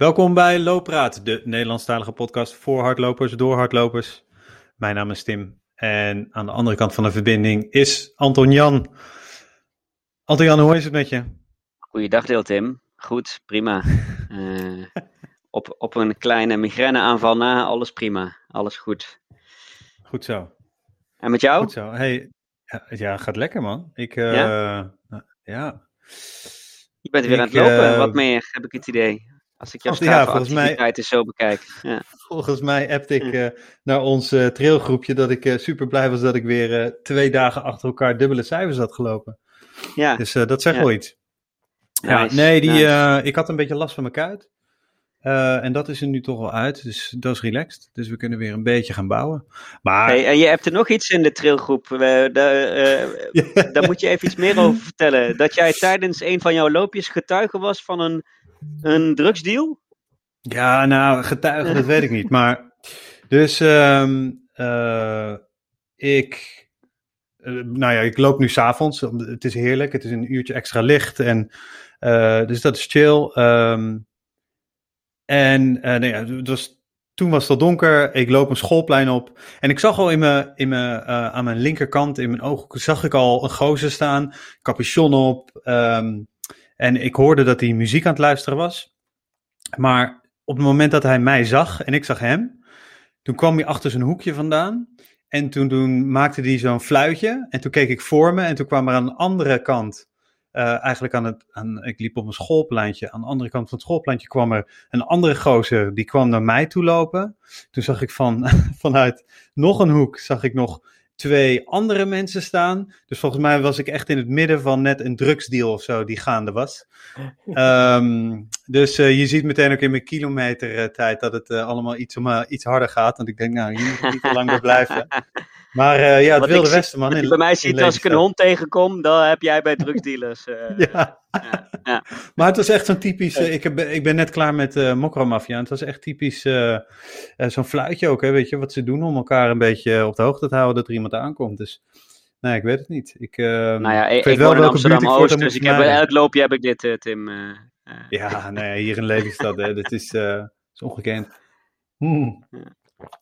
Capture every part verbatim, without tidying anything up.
Welkom bij Loopraad, de Nederlandstalige podcast voor hardlopers, door hardlopers. Mijn naam is Tim en aan de andere kant van de verbinding is Anton Jan. Anton Jan, hoe is het met je? Goeiedag deel Tim. Goed, prima. uh, op, op een kleine migraineaanval na, alles prima. Alles goed. Goed zo. En met jou? Goed zo. Hey, ja, ja, gaat lekker man. Ik, uh, ja? Uh, ja. Je bent weer ik, aan het lopen, uh, wat meer heb ik het idee. Als ik jouw Strava-activiteit ja, eens zo bekijk. Ja. Volgens mij appte ik ja. uh, naar ons uh, trailgroepje dat ik uh, super blij was dat ik weer uh, twee dagen achter elkaar dubbele cijfers had gelopen. Ja. Dus uh, dat zegt ja. wel iets. Ja, nice. Nee, die, nice. uh, ik had een beetje last van mijn kuit. Uh, en dat is er nu toch wel uit, dus dat is relaxed. Dus we kunnen weer een beetje gaan bouwen. Maar... Hey, en je hebt er nog iets in de trailgroep. Uh, de, uh, ja. Daar moet je even iets meer over vertellen. Dat jij tijdens een van jouw loopjes getuige was van een Een drugsdeal? Ja, nou, getuigen, dat weet ik niet. Maar, dus, um, uh, ik... Uh, nou ja, ik loop nu 's avonds. Het is heerlijk. Het is een uurtje extra licht. En, uh, dus dat is chill. Um, en, uh, nou ja, het was, toen was het al donker. Ik loop een schoolplein op. En ik zag al in mijn, in mijn, uh, aan mijn linkerkant, in mijn oog, zag ik al een gozer staan. Capuchon op. Um, En ik hoorde dat hij muziek aan het luisteren was. Maar op het moment dat hij mij zag en ik zag hem, toen kwam hij achter zijn hoekje vandaan. En toen, toen maakte hij zo'n fluitje. En toen keek ik voor me. En toen kwam er aan de andere kant, uh, eigenlijk aan het, aan, ik liep op een schoolpleintje. Aan de andere kant van het schoolpleintje kwam er een andere gozer. Die kwam naar mij toe lopen. Toen zag ik van, vanuit nog een hoek, zag ik nog twee andere mensen staan. Dus volgens mij was ik echt in het midden van net een drugsdeal of zo die gaande was. Um, dus uh, je ziet meteen ook in mijn kilometertijd dat het uh, allemaal iets, om, uh, iets harder gaat. Want ik denk, nou, hier moet ik niet te lang bij blijven. Maar uh, ja, het wilde westen, man. In, bij mij ziet, als ik een hond tegenkom, dan heb jij bij drugsdealers. Uh, ja. Ja, ja. Maar het was echt zo'n typisch... Uh, ik, heb, ik ben net klaar met uh, Mokromafia. Het was echt typisch uh, uh, zo'n fluitje ook, hè, weet je, wat ze doen om elkaar een beetje op de hoogte te houden dat er iemand aankomt. Dus, nee, ik weet het niet. Ik, uh, nou ja, ik, ik weet ik wel in Amsterdam-Oost, dus ik heb, elk loopje heb ik dit, uh, Tim. Uh, uh. Ja, nee, hier in Lelystad, hè, dat is, uh, is ongekend. Hmm. Ja.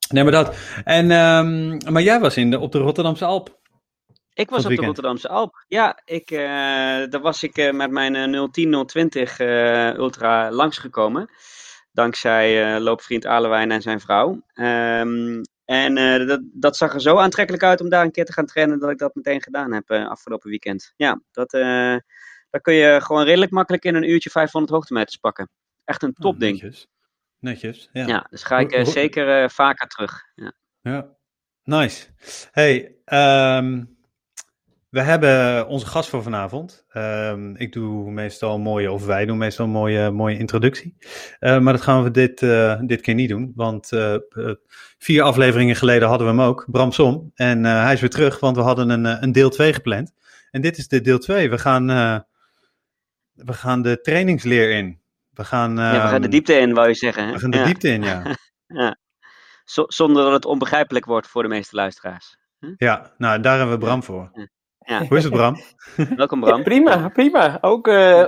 Nee, maar dat. En, um, maar jij was in de, op de Rotterdamse Alp. Ik was op de Rotterdamse Alp. Ja, ik, uh, daar was ik uh, met mijn uh, nul tien nul twintig uh, ultra langsgekomen. Dankzij uh, loopvriend Alewijn en zijn vrouw. Um, en uh, dat, dat zag er zo aantrekkelijk uit om daar een keer te gaan trainen, dat ik dat meteen gedaan heb uh, afgelopen weekend. Ja, dat, uh, daar kun je gewoon redelijk makkelijk in een uurtje vijfhonderd hoogtemeters pakken. Echt een topding. Oh, netjes. Netjes, ja. Ja, dus ga ik uh, zeker uh, vaker terug. Ja, ja. Nice. Hey, um, we hebben onze gast voor vanavond. Um, ik doe meestal een mooie, of wij doen meestal een mooie, mooie introductie. Uh, maar dat gaan we dit, uh, dit keer niet doen. Want uh, vier afleveringen geleden hadden we hem ook, Bram Som. En uh, hij is weer terug, want we hadden een, een deel twee gepland. En dit is de deel twee. We gaan, uh, we gaan de trainingsleer in. We gaan, uh, ja, we gaan de diepte in, wou je zeggen. Hè? We gaan de ja. diepte in, ja. ja. Z- zonder dat het onbegrijpelijk wordt voor de meeste luisteraars. Hm? Ja, nou, daar hebben we Bram voor. Ja. Ja. Hoe is het, Bram? Welkom, Bram. Ja, prima, prima. Ook, uh,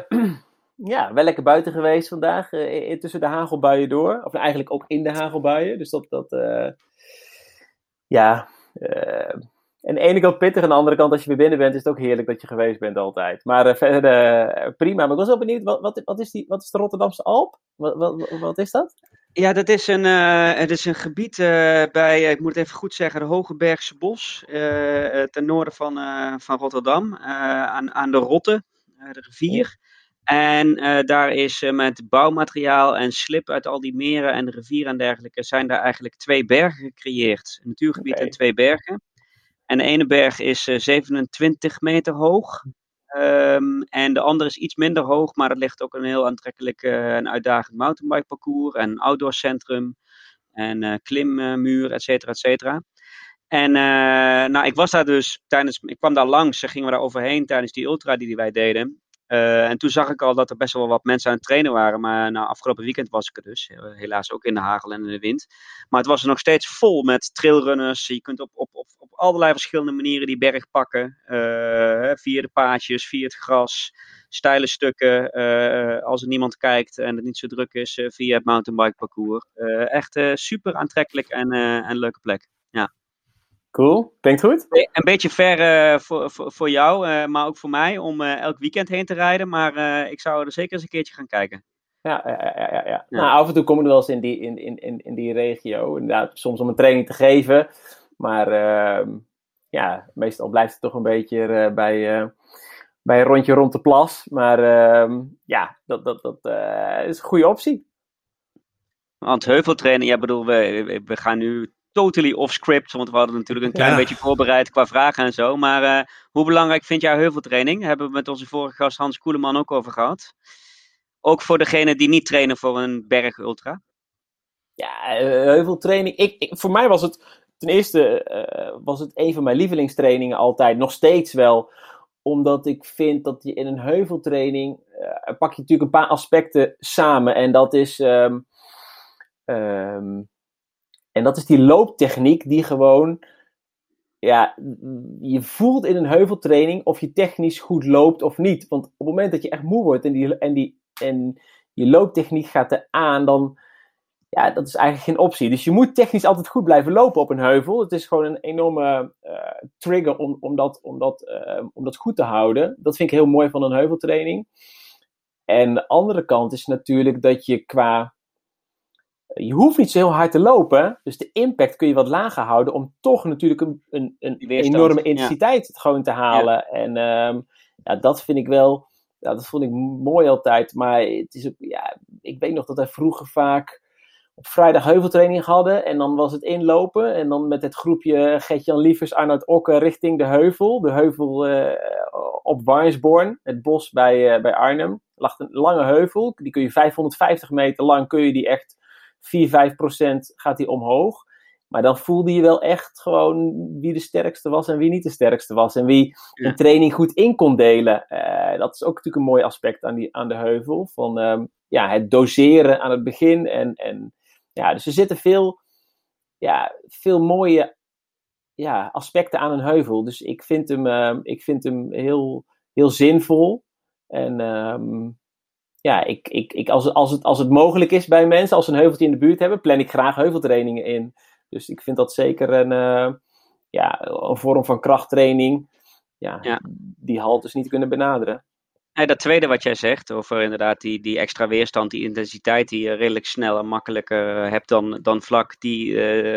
ja, wel lekker buiten geweest vandaag. Uh, tussen de hagelbuien door. Of eigenlijk ook in de hagelbuien. Dus dat, dat uh, ja... Uh, aan de ene kant pittig, aan de andere kant als je weer binnen bent, is het ook heerlijk dat je geweest bent altijd. Maar uh, verder uh, prima. Maar ik was wel benieuwd, wat, wat, wat, is, die, wat is de Rotterdamse Alp? Wat, wat, wat is dat? Ja, dat is een, uh, het is een gebied uh, bij, uh, ik moet het even goed zeggen, de Hogebergse Bos. Uh, ten noorden van, uh, van Rotterdam, uh, aan, aan de Rotte, uh, de rivier. En uh, daar is uh, met bouwmateriaal en slip uit al die meren en de rivieren en dergelijke, zijn daar eigenlijk twee bergen gecreëerd. Een natuurgebied okay. en twee bergen. En de ene berg is uh, zevenentwintig meter hoog. Um, en de andere is iets minder hoog. Maar er ligt ook een heel aantrekkelijk uh, en uitdagend mountainbike parcours. En outdoor centrum. En uh, klimmuur, et cetera, et cetera. En uh, nou, ik was daar dus tijdens... Ik kwam daar langs. Gingen we daar overheen tijdens die ultra die, die wij deden. Uh, en toen zag ik al dat er best wel wat mensen aan het trainen waren. Maar nou, afgelopen weekend was ik er dus. Helaas ook in de hagel en in de wind. Maar het was er nog steeds vol met trailrunners. Je kunt op... op, op allerlei verschillende manieren die berg pakken. Uh, via de paadjes, via het gras, steile stukken. Uh, als er niemand kijkt en het niet zo druk is, uh, via het mountainbike parcours. Uh, echt uh, super aantrekkelijk en uh, een leuke plek. Ja. Cool, klinkt goed. Een beetje ver uh, voor, voor, voor jou, uh, maar ook voor mij, om uh, elk weekend heen te rijden. Maar uh, ik zou er zeker eens een keertje gaan kijken. Ja, ja, ja, ja, ja. Nou, af en toe kom ik wel eens in die, in, in, in die regio. Inderdaad, soms om een training te geven. Maar uh, ja, meestal blijft het toch een beetje uh, bij, uh, bij een rondje rond de plas. Maar uh, ja, dat, dat, dat uh, is een goede optie. Want heuveltrainen, ja, bedoel, we, we gaan nu totally off-script. Want we hadden natuurlijk een klein ja. beetje voorbereid qua vragen en zo. Maar uh, hoe belangrijk vind jij heuveltraining? Hebben we met onze vorige gast Hans Koeleman ook over gehad. Ook voor degene die niet trainen voor een bergultra? Ja, heuveltraining. Ik, ik, voor mij was het ten eerste uh, was het een van mijn lievelingstrainingen altijd. Nog steeds wel. Omdat ik vind dat je in een heuveltraining Uh, pak je natuurlijk een paar aspecten samen. En dat is Um, um, en dat is die looptechniek die gewoon, ja, je voelt in een heuveltraining of je technisch goed loopt of niet. Want op het moment dat je echt moe wordt en die, en die en je looptechniek gaat er aan, dan, ja, dat is eigenlijk geen optie. Dus je moet technisch altijd goed blijven lopen op een heuvel. Het is gewoon een enorme uh, trigger om, om, dat, om, dat, uh, om dat goed te houden. Dat vind ik heel mooi van een heuveltraining. En de andere kant is natuurlijk dat je qua, je hoeft niet zo heel hard te lopen, dus de impact kun je wat lager houden om toch natuurlijk een, een, een enorme intensiteit ja. gewoon te halen. Ja. En um, ja, dat vind ik wel, ja, dat vond ik mooi altijd. Maar het is ook, ja, ik weet nog dat wij vroeger vaak op vrijdag heuveltraining hadden en dan was het inlopen en dan met het groepje Geert-Jan Lievers, Arnoud Okke richting de heuvel, de heuvel uh, op Warnsborn, het bos bij, uh, bij Arnhem. Lag een lange heuvel, die kun je vijfhonderdvijftig meter lang, kun je die echt vier, vijf procent gaat die omhoog. Maar dan voelde je wel echt gewoon wie de sterkste was en wie niet de sterkste was. En wie ja. een training goed in kon delen. Uh, dat is ook natuurlijk een mooi aspect aan, die, aan de heuvel. Van um, ja, het doseren aan het begin. En, en, ja, dus er zitten veel, ja, veel mooie ja, aspecten aan een heuvel. Dus ik vind hem, uh, ik vind hem heel, heel zinvol. En Um, Ja, ik, ik, ik, als, als, het, als het mogelijk is bij mensen, als ze een heuveltje in de buurt hebben, plan ik graag heuveltrainingen in. Dus ik vind dat zeker een, uh, ja, een vorm van krachttraining, ja, ja. die haltes niet kunnen benaderen. Nee, dat tweede wat jij zegt, over inderdaad die, die extra weerstand, die intensiteit die je redelijk snel en makkelijker hebt dan, dan vlak, die,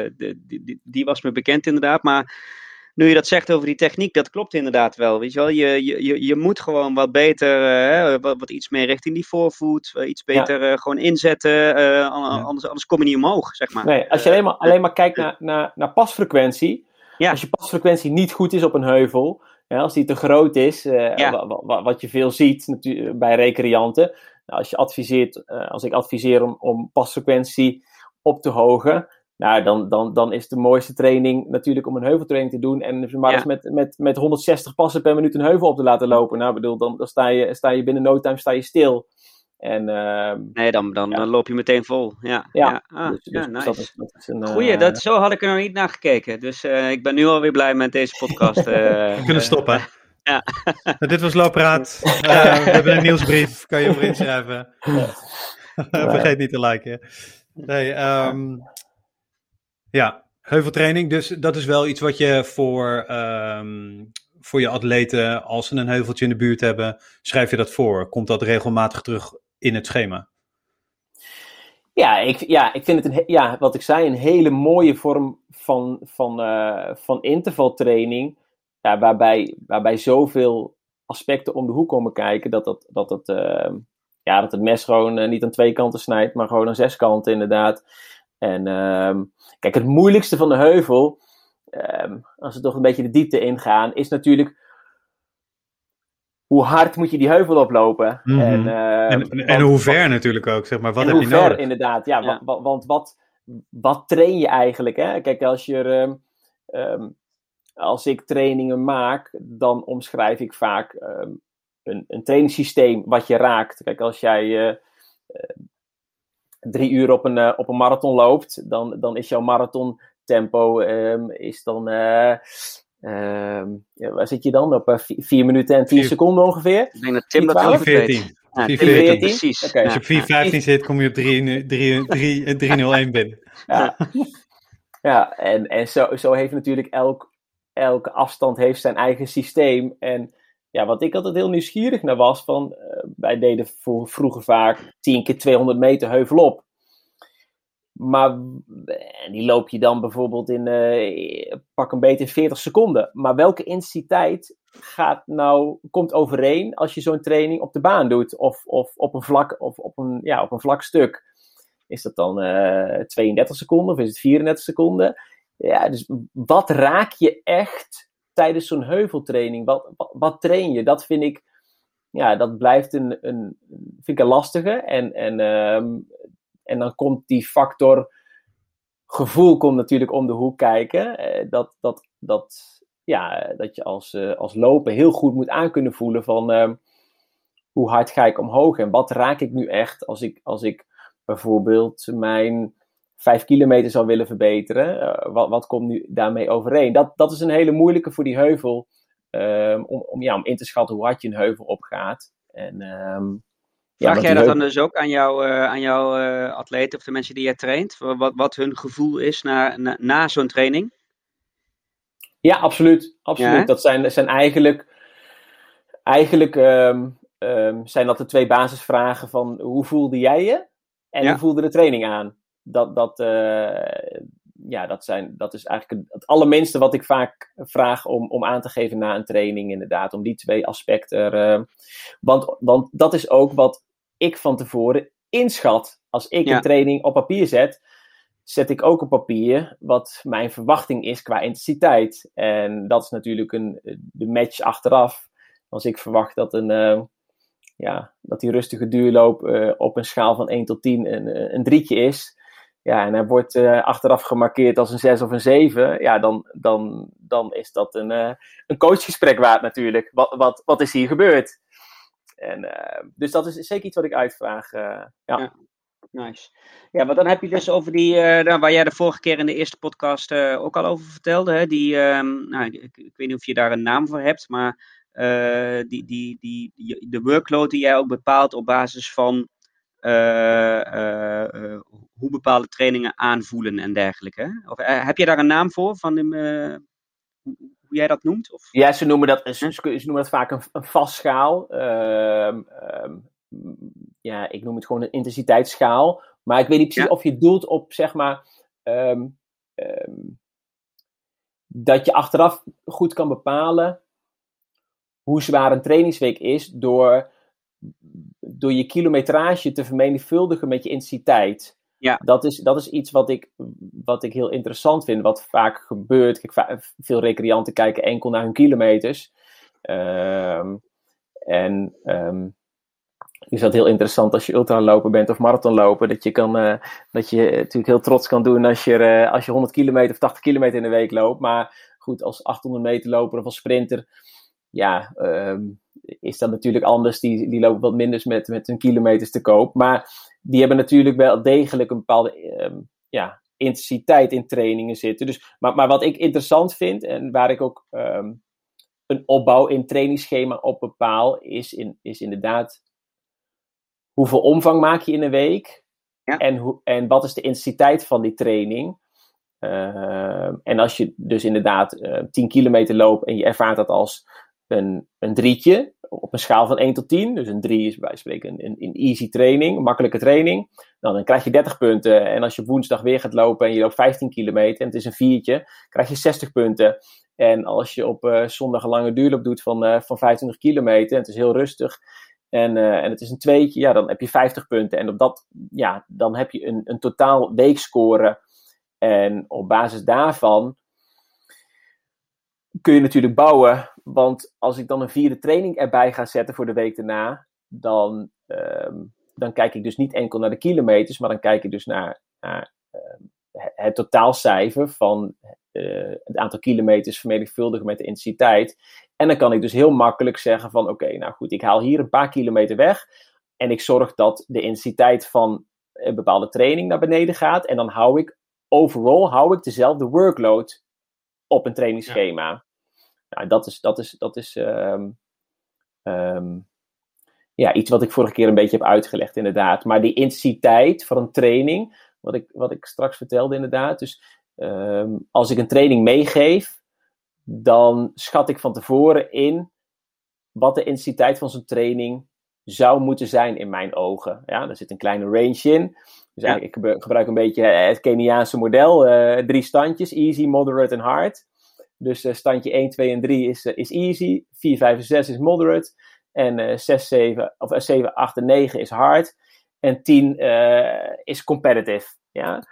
uh, die, die, die was me bekend inderdaad, maar nu je dat zegt over die techniek, dat klopt inderdaad wel. Weet je wel, je, je, je moet gewoon wat beter, hè, wat, wat iets meer richting die voorvoet, iets beter ja. uh, gewoon inzetten, uh, anders, anders kom je niet omhoog, zeg maar. Nee, als je alleen maar, alleen maar kijkt naar, naar, naar pasfrequentie, ja. als je pasfrequentie niet goed is op een heuvel, ja, als die te groot is, uh, ja. w- w- wat je veel ziet natu- bij recreanten, nou, als je adviseert, uh, als ik adviseer om, om pasfrequentie op te hogen, nou, dan, dan, dan is de mooiste training natuurlijk om een heuveltraining te doen. En maar ja. eens met, met, met honderdzestig passen per minuut een heuvel op te laten lopen. Nou, bedoel, dan, dan sta, je, sta je binnen no time sta je stil. En, uh, nee, dan, dan, ja. dan loop je meteen vol. Ja, ja. ja. Ah, dus, dus ja nice. Dat is, dat is een, Goeie, dat, zo had ik er nog niet naar gekeken. Dus uh, ik ben nu alweer blij met deze podcast. Uh, We kunnen stoppen. Ja. Nou, dit was Loopraad. Uh, we hebben een nieuwsbrief. Kan je voor inschrijven. Ja. Vergeet niet te liken. Nee, um, ja, heuveltraining. Dus dat is wel iets wat je voor, um, voor je atleten, als ze een heuveltje in de buurt hebben, schrijf je dat voor? Komt dat regelmatig terug in het schema? Ja, ik, ja, ik vind het, een, ja, wat ik zei, een hele mooie vorm van, van, uh, van intervaltraining. Ja, waarbij, waarbij zoveel aspecten om de hoek komen kijken, dat, dat, dat, dat, uh, ja, dat het mes gewoon uh, niet aan twee kanten snijdt, maar gewoon aan zes kanten inderdaad. En um, kijk, het moeilijkste van de heuvel, um, als we toch een beetje de diepte ingaan, is natuurlijk hoe hard moet je die heuvel oplopen. Mm-hmm. En, uh, en, en, en hoe ver natuurlijk ook, zeg maar. Wat heb je nodig? Hoe ver inderdaad, ja. ja. Want, want wat, wat train je eigenlijk? Hè? Kijk, als, je, um, um, als ik trainingen maak, dan omschrijf ik vaak um, een, een trainingssysteem wat je raakt. Kijk, als jij Uh, uh, drie uur op een, uh, op een marathon loopt, dan, dan is jouw marathon tempo um, is dan... Uh, um, ja, waar zit je dan? Op vier minuten en tien seconden ongeveer? Ik denk dat Tim dat wel veertien. Ja, vier veertien, precies. Okay. Als je op vier vijftien zit, kom je op drie nul één binnen. Ja, ja en, en zo, zo heeft natuurlijk elk, elke afstand heeft zijn eigen systeem. En ja, wat ik altijd heel nieuwsgierig naar was, van, uh, wij deden voor, vroeger vaak tien keer tweehonderd meter heuvel op. Maar en die loop je dan bijvoorbeeld in uh, pak een beetje veertig seconden. Maar welke intensiteit gaat nou, komt overeen als je zo'n training op de baan doet? Of, of op een vlak, of op een, ja, op een vlak stuk? Is dat dan uh, tweeëndertig seconden of is het vierendertig seconden? Ja, dus wat raak je echt tijdens zo'n heuveltraining? Wat, wat, wat train je? Dat vind ik, ja, dat blijft een, een, vind ik een lastige. En, en, um, en dan komt die factor gevoel komt natuurlijk om de hoek kijken. Dat, dat, dat, ja, dat je als, als loper heel goed moet aan kunnen voelen van um, hoe hard ga ik omhoog en wat raak ik nu echt als ik, als ik bijvoorbeeld mijn vijf kilometer zou willen verbeteren. Uh, wat, wat komt nu daarmee overeen? Dat, dat is een hele moeilijke voor die heuvel. Um, om, om, ja, om in te schatten hoe hard je een heuvel opgaat. En, um, ja, vraag jij dat heuvel... dan dus ook aan jouw uh, aan jou, uh, atleten of de mensen die jij traint? Wat, wat hun gevoel is na, na, na zo'n training? Ja, absoluut. absoluut. Ja, dat zijn, zijn eigenlijk... Eigenlijk um, um, zijn dat de twee basisvragen van hoe voelde jij je? En ja. hoe voelde de training aan? Dat, dat, uh, ja, dat, zijn, dat is eigenlijk het allerminste wat ik vaak vraag om, om aan te geven na een training, inderdaad. Om die twee aspecten. Uh, want, want dat is ook wat ik van tevoren inschat. Als ik ja. een training op papier zet, zet ik ook op papier wat mijn verwachting is qua intensiteit. En dat is natuurlijk een, de match achteraf. Als ik verwacht dat een... Uh, ja, dat die rustige duurloop uh, op een schaal van één tot tien een, een drietje is. Ja, en hij wordt uh, achteraf gemarkeerd als een zes of een zeven. Ja, dan, dan, dan is dat een, uh, een coachgesprek waard natuurlijk. Wat, wat, wat is hier gebeurd? En, uh, dus dat is zeker iets wat ik uitvraag. Uh, ja. ja, nice. Ja, want dan heb je dus over die, uh, waar jij de vorige keer in de eerste podcast uh, ook al over vertelde. Hè? Die, um, nou, ik, ik weet niet of je daar een naam voor hebt, maar... Uh, die, die, die, die, de workload die jij ook bepaalt op basis van uh, uh, uh, hoe bepaalde trainingen aanvoelen en dergelijke. Of, uh, heb je daar een naam voor, van uh, hoe, hoe jij dat noemt? Of? Ja, ze noemen dat, ze, ze noemen dat vaak een, een vastschaal. Uh, um, ja, ik noem het gewoon een intensiteitsschaal. Maar ik weet niet precies ja. of je doelt op, zeg maar... Um, um, dat je achteraf goed kan bepalen... hoe zwaar een trainingsweek is door, door je kilometrage te vermenigvuldigen met je intensiteit. Ja. Dat is, dat is iets wat ik, wat ik heel interessant vind, wat vaak gebeurt. Kijk, va- veel recreanten kijken enkel naar hun kilometers. Um, en um, is dat heel interessant als je ultraloper bent of marathonloper, dat je, kan, uh, dat je natuurlijk heel trots kan doen als je, uh, als je honderd kilometer of tachtig kilometer in de week loopt. Maar goed, als achthonderd meter loper of als sprinter... Ja, um, is dat natuurlijk anders. Die, die lopen wat minder met, met hun kilometers te koop. Maar die hebben natuurlijk wel degelijk een bepaalde um, ja, intensiteit in trainingen zitten. Dus, maar, maar wat ik interessant vind en waar ik ook um, een opbouw in trainingsschema op bepaal, is, in, is inderdaad hoeveel omvang maak je in een week? Ja. En, hoe, en wat is de intensiteit van die training? Uh, en als je dus inderdaad uh, tien kilometer loopt en je ervaart dat als... Een, een drietje op een schaal van één tot tien. Dus een drie is bij wijze van spreken een, een easy training, een makkelijke training. Nou, dan krijg je dertig punten. En als je woensdag weer gaat lopen en je loopt vijftien kilometer en het is een viertje, krijg je zestig punten. En als je op uh, zondag een lange duurloop doet van, uh, van vijfentwintig kilometer en het is heel rustig en, uh, en het is een tweetje, ja, dan heb je vijftig punten. En op dat, ja, dan heb je een, een totaal weekscore. En op basis daarvan kun je natuurlijk bouwen. Want als ik dan een vierde training erbij ga zetten voor de week daarna, dan, um, dan kijk ik dus niet enkel naar de kilometers, maar dan kijk ik dus naar, naar uh, het totaalcijfer van uh, het aantal kilometers vermenigvuldigen met de intensiteit. En dan kan ik dus heel makkelijk zeggen van, oké, okay, nou goed, ik haal hier een paar kilometer weg en ik zorg dat de intensiteit van een bepaalde training naar beneden gaat en dan hou ik overall hou ik dezelfde workload op een trainingsschema. Ja. Nou, dat is, dat is, dat is um, um, ja, iets wat ik vorige keer een beetje heb uitgelegd, inderdaad. Maar die intensiteit van een training, wat ik, wat ik straks vertelde, inderdaad. Dus um, als ik een training meegeef, dan schat ik van tevoren in wat de intensiteit van zo'n training zou moeten zijn in mijn ogen. Ja, daar zit een kleine range in. Dus ja. Ik gebruik een beetje het Keniaanse model. Uh, drie standjes, easy, moderate en hard. Dus uh, standje één, twee en drie is, uh, is easy. vier, vijf en zes is moderate. En uh, zes, zeven, of, uh, zeven, acht en negen is hard. En tien uh, is competitive. Ja?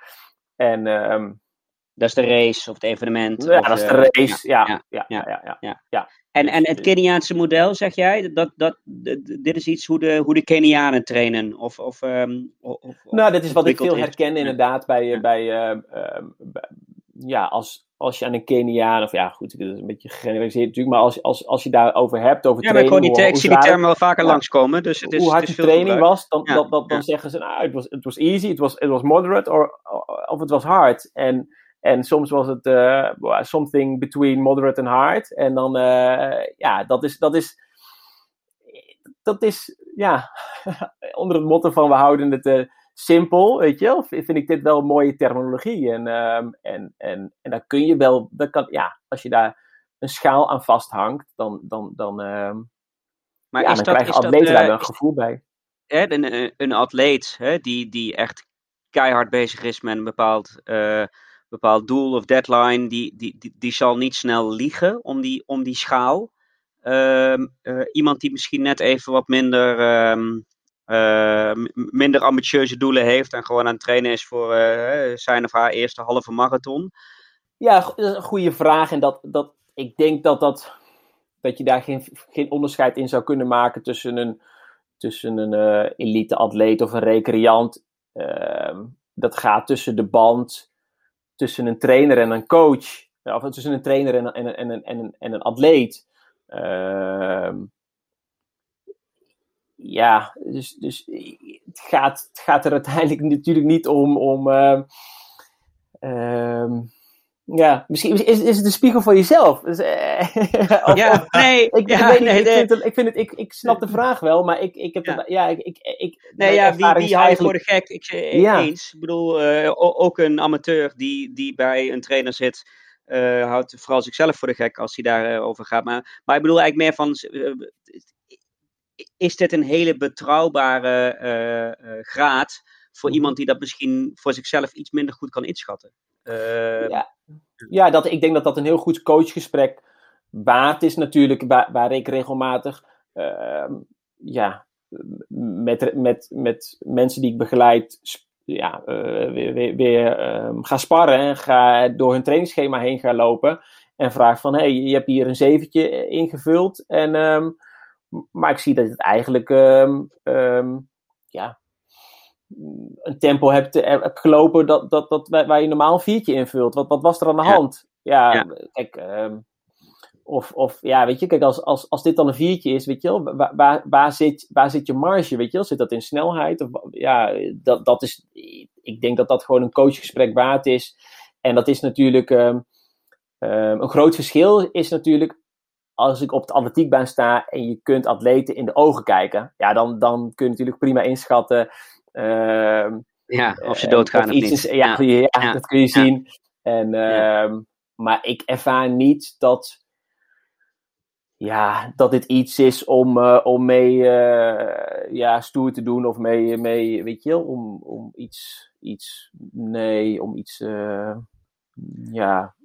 En, um, dat is de race of het evenement. Ja, of, dat is de race. Ja, ja, ja, ja, ja, ja, ja, ja. En, en het Keniaanse model, zeg jij, dat, dat, dit is iets hoe de, hoe de Kenianen trainen? Of, of, um, of, nou, dit is wat ik veel herken, inderdaad, bij, ja. bij, uh, uh, bij ja, als, als je aan een Keniaan, of ja, goed, dat is een beetje gegeneraliseerd natuurlijk, maar als, als, als je daarover hebt, over ja, training. Ja, maar ik, hoor, hoe, ik zie die termen wel vaker ja, langskomen, dus het is, hoe hard de training gebruik. was, dan, ja, dat, dat, dan ja. zeggen ze, nou, het was, het was easy, het was, het was moderate, or, of het was hard, en... En soms was het uh, something between moderate en hard. En dan, uh, ja, dat is, dat is, dat is, ja, onder het motto van we houden het uh, simpel, weet je wel. Vind ik dit wel een mooie terminologie. En, um, en, en, en dan kun je wel, dat kan, ja, als je daar een schaal aan vasthangt, dan, dan, dan, um, maar ja, is dan dat, krijgen atleten daar uh, wel een gevoel bij. Hè, een, een atleet hè, die, die echt keihard bezig is met een bepaald... Uh, bepaald doel of deadline, die, die, die, die zal niet snel liegen om die, om die schaal. Um, uh, iemand die misschien net even wat minder, um, uh, minder ambitieuze doelen heeft en gewoon aan het trainen is voor uh, zijn of haar eerste halve marathon. Ja, dat is een goede vraag. En dat, dat, ik denk dat, dat, dat je daar geen, geen onderscheid in zou kunnen maken tussen een, tussen een uh, elite atleet of een recreant. Uh, dat gaat tussen de band... tussen een trainer en een coach, of tussen een trainer en, en, en, en, en, en een atleet. Uh, ja, dus, dus het, gaat, het gaat er uiteindelijk natuurlijk niet om... om uh, uh, ja, misschien is, is het een spiegel voor jezelf. Dus, uh, of, ja, nee, ik, ja, ik, nee, ik nee. vind het, ik, vind het ik, ik snap de vraag wel, maar ik, ik heb ja, dat, ja, ik, ik, ik nee, ja, wie, wie houdt voor de gek? Ik ja. eens. Ik bedoel, uh, ook een amateur die, die bij een trainer zit, uh, houdt vooral zichzelf voor de gek als hij daarover gaat. Maar, maar ik bedoel eigenlijk meer van, uh, is dit een hele betrouwbare uh, uh, graad voor mm. iemand die dat misschien voor zichzelf iets minder goed kan inschatten? Uh, ja, ja dat, ik denk dat dat een heel goed coachgesprek waard is natuurlijk, waar, waar ik regelmatig uh, ja, met, met, met mensen die ik begeleid sp- ja, uh, weer, weer, weer um, ga sparren en ga door hun trainingsschema heen gaan lopen en vraag van, hé, hey, je hebt hier een zeventje ingevuld en, um, maar ik zie dat het eigenlijk um, um, ja een tempo hebt, hebt gelopen dat, dat, dat, waar je normaal een viertje invult. Wat, wat was er aan de hand? Ja, ja, ja. Kijk, um, of, of ja, weet je, kijk, als, als, als dit dan een viertje is, weet je wel, waar, waar, waar, zit, waar zit je marge, weet je wel? Zit dat in snelheid? Of, ja, dat, dat is, ik denk dat dat gewoon een coachgesprek waard is. En dat is natuurlijk, um, um, een groot verschil is natuurlijk, als ik op de atletiekbaan sta en je kunt atleten in de ogen kijken, ja, dan, dan kun je natuurlijk prima inschatten Uh, ja, of ze doodgaan of, of niet. Is, ja, ja. Ja, ja, dat kun je ja. zien. En, uh, ja. Maar ik ervaar niet dat, ja, dat dit iets is om, uh, om mee uh, ja, stoer te doen of mee, mee weet je wel, om, om iets, iets, nee, om iets, uh, ja,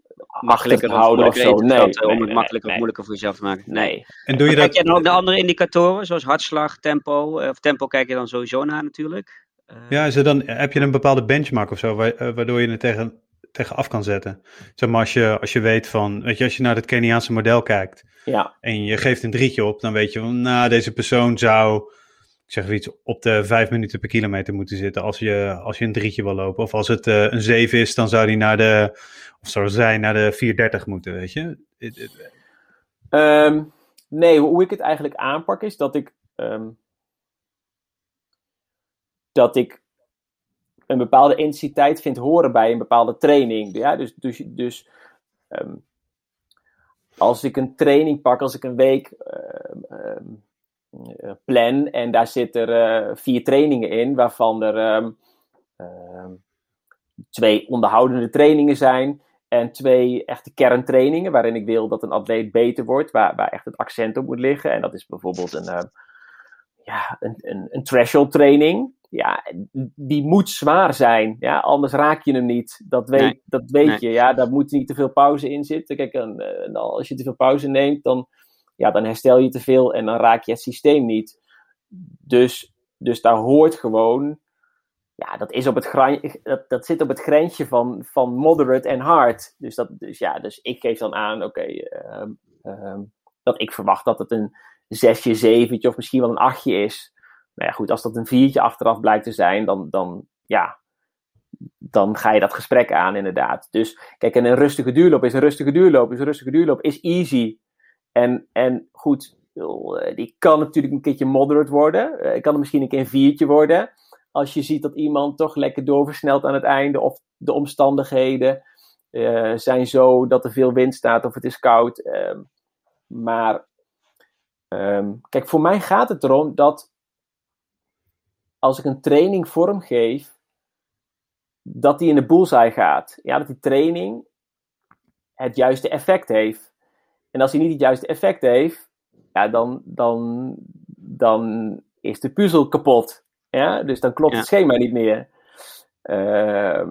makkelijker te houden of zo. Nee, nee, nee, om het makkelijker nee. of moeilijker voor jezelf te maken. Nee. En doe je dat... Kijk je dan ook naar andere indicatoren, zoals hartslag, tempo? Of tempo kijk je dan sowieso naar natuurlijk. Uh... Ja, is er dan, heb je een bepaalde benchmark of zo, waardoor je het tegen, tegen af kan zetten? Zeg maar als je, als je weet van, weet je, als je naar het Keniaanse model kijkt ja. en je geeft een drietje op, dan weet je van, nou, deze persoon zou, ik zeg iets, op de vijf minuten per kilometer moeten zitten als je, als je een drietje wil lopen. Of als het uh, een zeven is, dan zou die naar de, of zou zij naar de vier dertig moeten, weet je? Um, nee, hoe ik het eigenlijk aanpak is dat ik, um, dat ik een bepaalde intensiteit vindt horen bij een bepaalde training. Ja, dus dus, dus um, als ik een training pak, als ik een week uh, um, uh, plan en daar zitten er uh, vier trainingen in, waarvan er um, uh, twee onderhoudende trainingen zijn en twee echte kerntrainingen, waarin ik wil dat een atleet beter wordt, waar, waar echt het accent op moet liggen. En dat is bijvoorbeeld een, uh, ja, een, een, een threshold training. Ja, die moet zwaar zijn. Ja, anders raak je hem niet. Dat weet, nee, dat weet nee. je. Ja, daar moet niet te veel pauze in zitten. Kijk, en, en als je te veel pauze neemt, dan, ja, dan herstel je te veel en dan raak je het systeem niet. Dus, dus daar hoort gewoon... Ja, dat, is op het grantje, dat, dat zit op het grensje van, van moderate en hard. Dus, dat, dus, ja, dus ik geef dan aan, oké, okay, um, um, dat ik verwacht dat het een zesje, zeventje of misschien wel een achtje is. Nou ja, goed, als dat een viertje achteraf blijkt te zijn, dan, dan, ja, dan ga je dat gesprek aan inderdaad. Dus kijk, en een rustige duurloop is een rustige duurloop, is een rustige duurloop, is easy. En, en goed, die kan natuurlijk een keertje moderate worden. Ik kan er misschien een keer een viertje worden. Als je ziet dat iemand toch lekker doorversnelt aan het einde, of de omstandigheden uh, zijn zo dat er veel wind staat of het is koud. Uh, maar um, kijk, voor mij gaat het erom dat als ik een training vormgeef, dat die in de bullseye gaat. Ja, dat die training het juiste effect heeft. En als die niet het juiste effect heeft, ja, dan, dan, dan is de puzzel kapot. Ja, dus dan klopt ja. het schema niet meer. Uh, en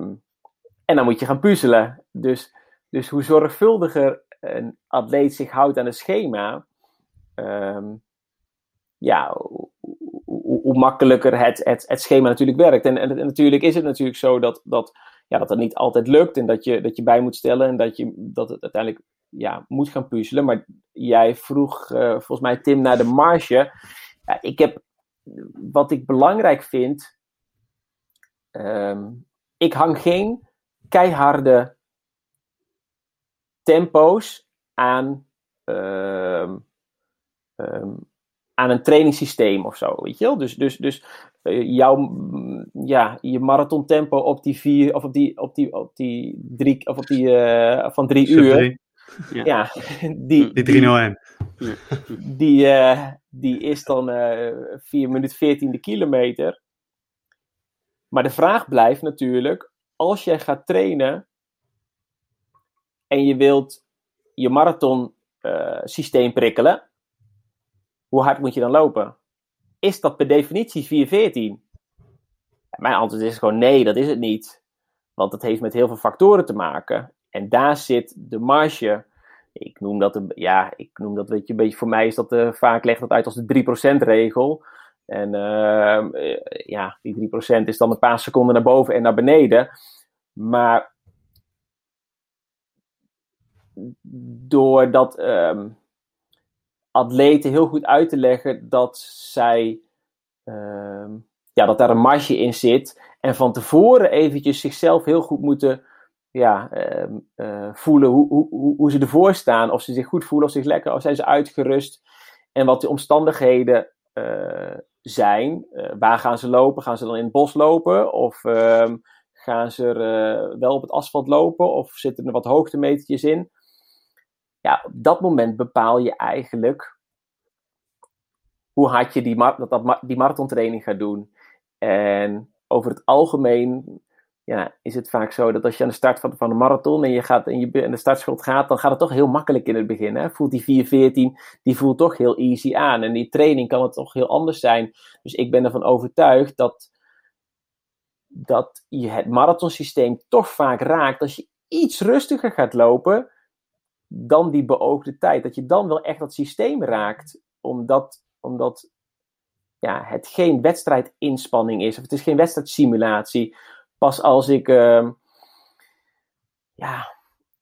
dan moet je gaan puzzelen. Dus, dus hoe zorgvuldiger een atleet zich houdt aan het schema, um, ja, hoe, hoe, hoe makkelijker het, het, het schema natuurlijk werkt. En, en, en natuurlijk is het natuurlijk zo dat dat, ja, dat het niet altijd lukt en dat je, dat je bij moet stellen en dat je dat het uiteindelijk ja, moet gaan puzzelen. Maar jij vroeg uh, volgens mij, Tim, naar de marge. Ja, ik heb Wat ik belangrijk vind, um, ik hang geen keiharde tempo's aan, um, um, aan een trainingssysteem of zo, weet je wel? Dus, dus, dus uh, jouw, ja, je marathontempo op die vier of op die, op die, op die drie of op die uh, van drie uur. Ja. ja, die, die drie nul een. Die, die, uh, die is dan uh, vier minuten veertien de kilometer. Maar de vraag blijft natuurlijk, als jij gaat trainen en je wilt je marathon uh, systeem prikkelen, hoe hard moet je dan lopen? Is dat per definitie vier veertien? Mijn antwoord is gewoon nee, dat is het niet. Want dat heeft met heel veel factoren te maken. En daar zit de marge. Ik noem dat, een, ja, ik noem dat weet je, een beetje, voor mij is dat uh, vaak legt dat uit als de drie procent regel. En uh, uh, ja, die drie procent is dan een paar seconden naar boven en naar beneden. Maar doordat um, atleten heel goed uit te leggen dat zij, um, ja, dat daar een marge in zit. En van tevoren eventjes zichzelf heel goed moeten Ja, uh, uh, voelen hoe, hoe, hoe ze ervoor staan. Of ze zich goed voelen, of zich lekker, of zijn ze uitgerust. En wat de omstandigheden uh, zijn. Uh, waar gaan ze lopen? Gaan ze dan in het bos lopen? Of uh, gaan ze er uh, wel op het asfalt lopen? Of zitten er wat hoogtemetertjes in? Ja, op dat moment bepaal je eigenlijk hoe hard je die, mar- dat, dat, die marathontraining gaat doen. En over het algemeen, ja, is het vaak zo dat als je aan de start van, van een marathon en je gaat en je en de startschot gaat, dan gaat het toch heel makkelijk in het begin. Hè? Voelt die vier veertien, die voelt toch heel easy aan. En die training kan het toch heel anders zijn. Dus ik ben ervan overtuigd dat, dat je het marathonsysteem toch vaak raakt als je iets rustiger gaat lopen dan die beoogde tijd. Dat je dan wel echt dat systeem raakt. Omdat, omdat ja, het geen wedstrijdinspanning is. Of het is geen wedstrijdsimulatie. Pas als ik uh, ja,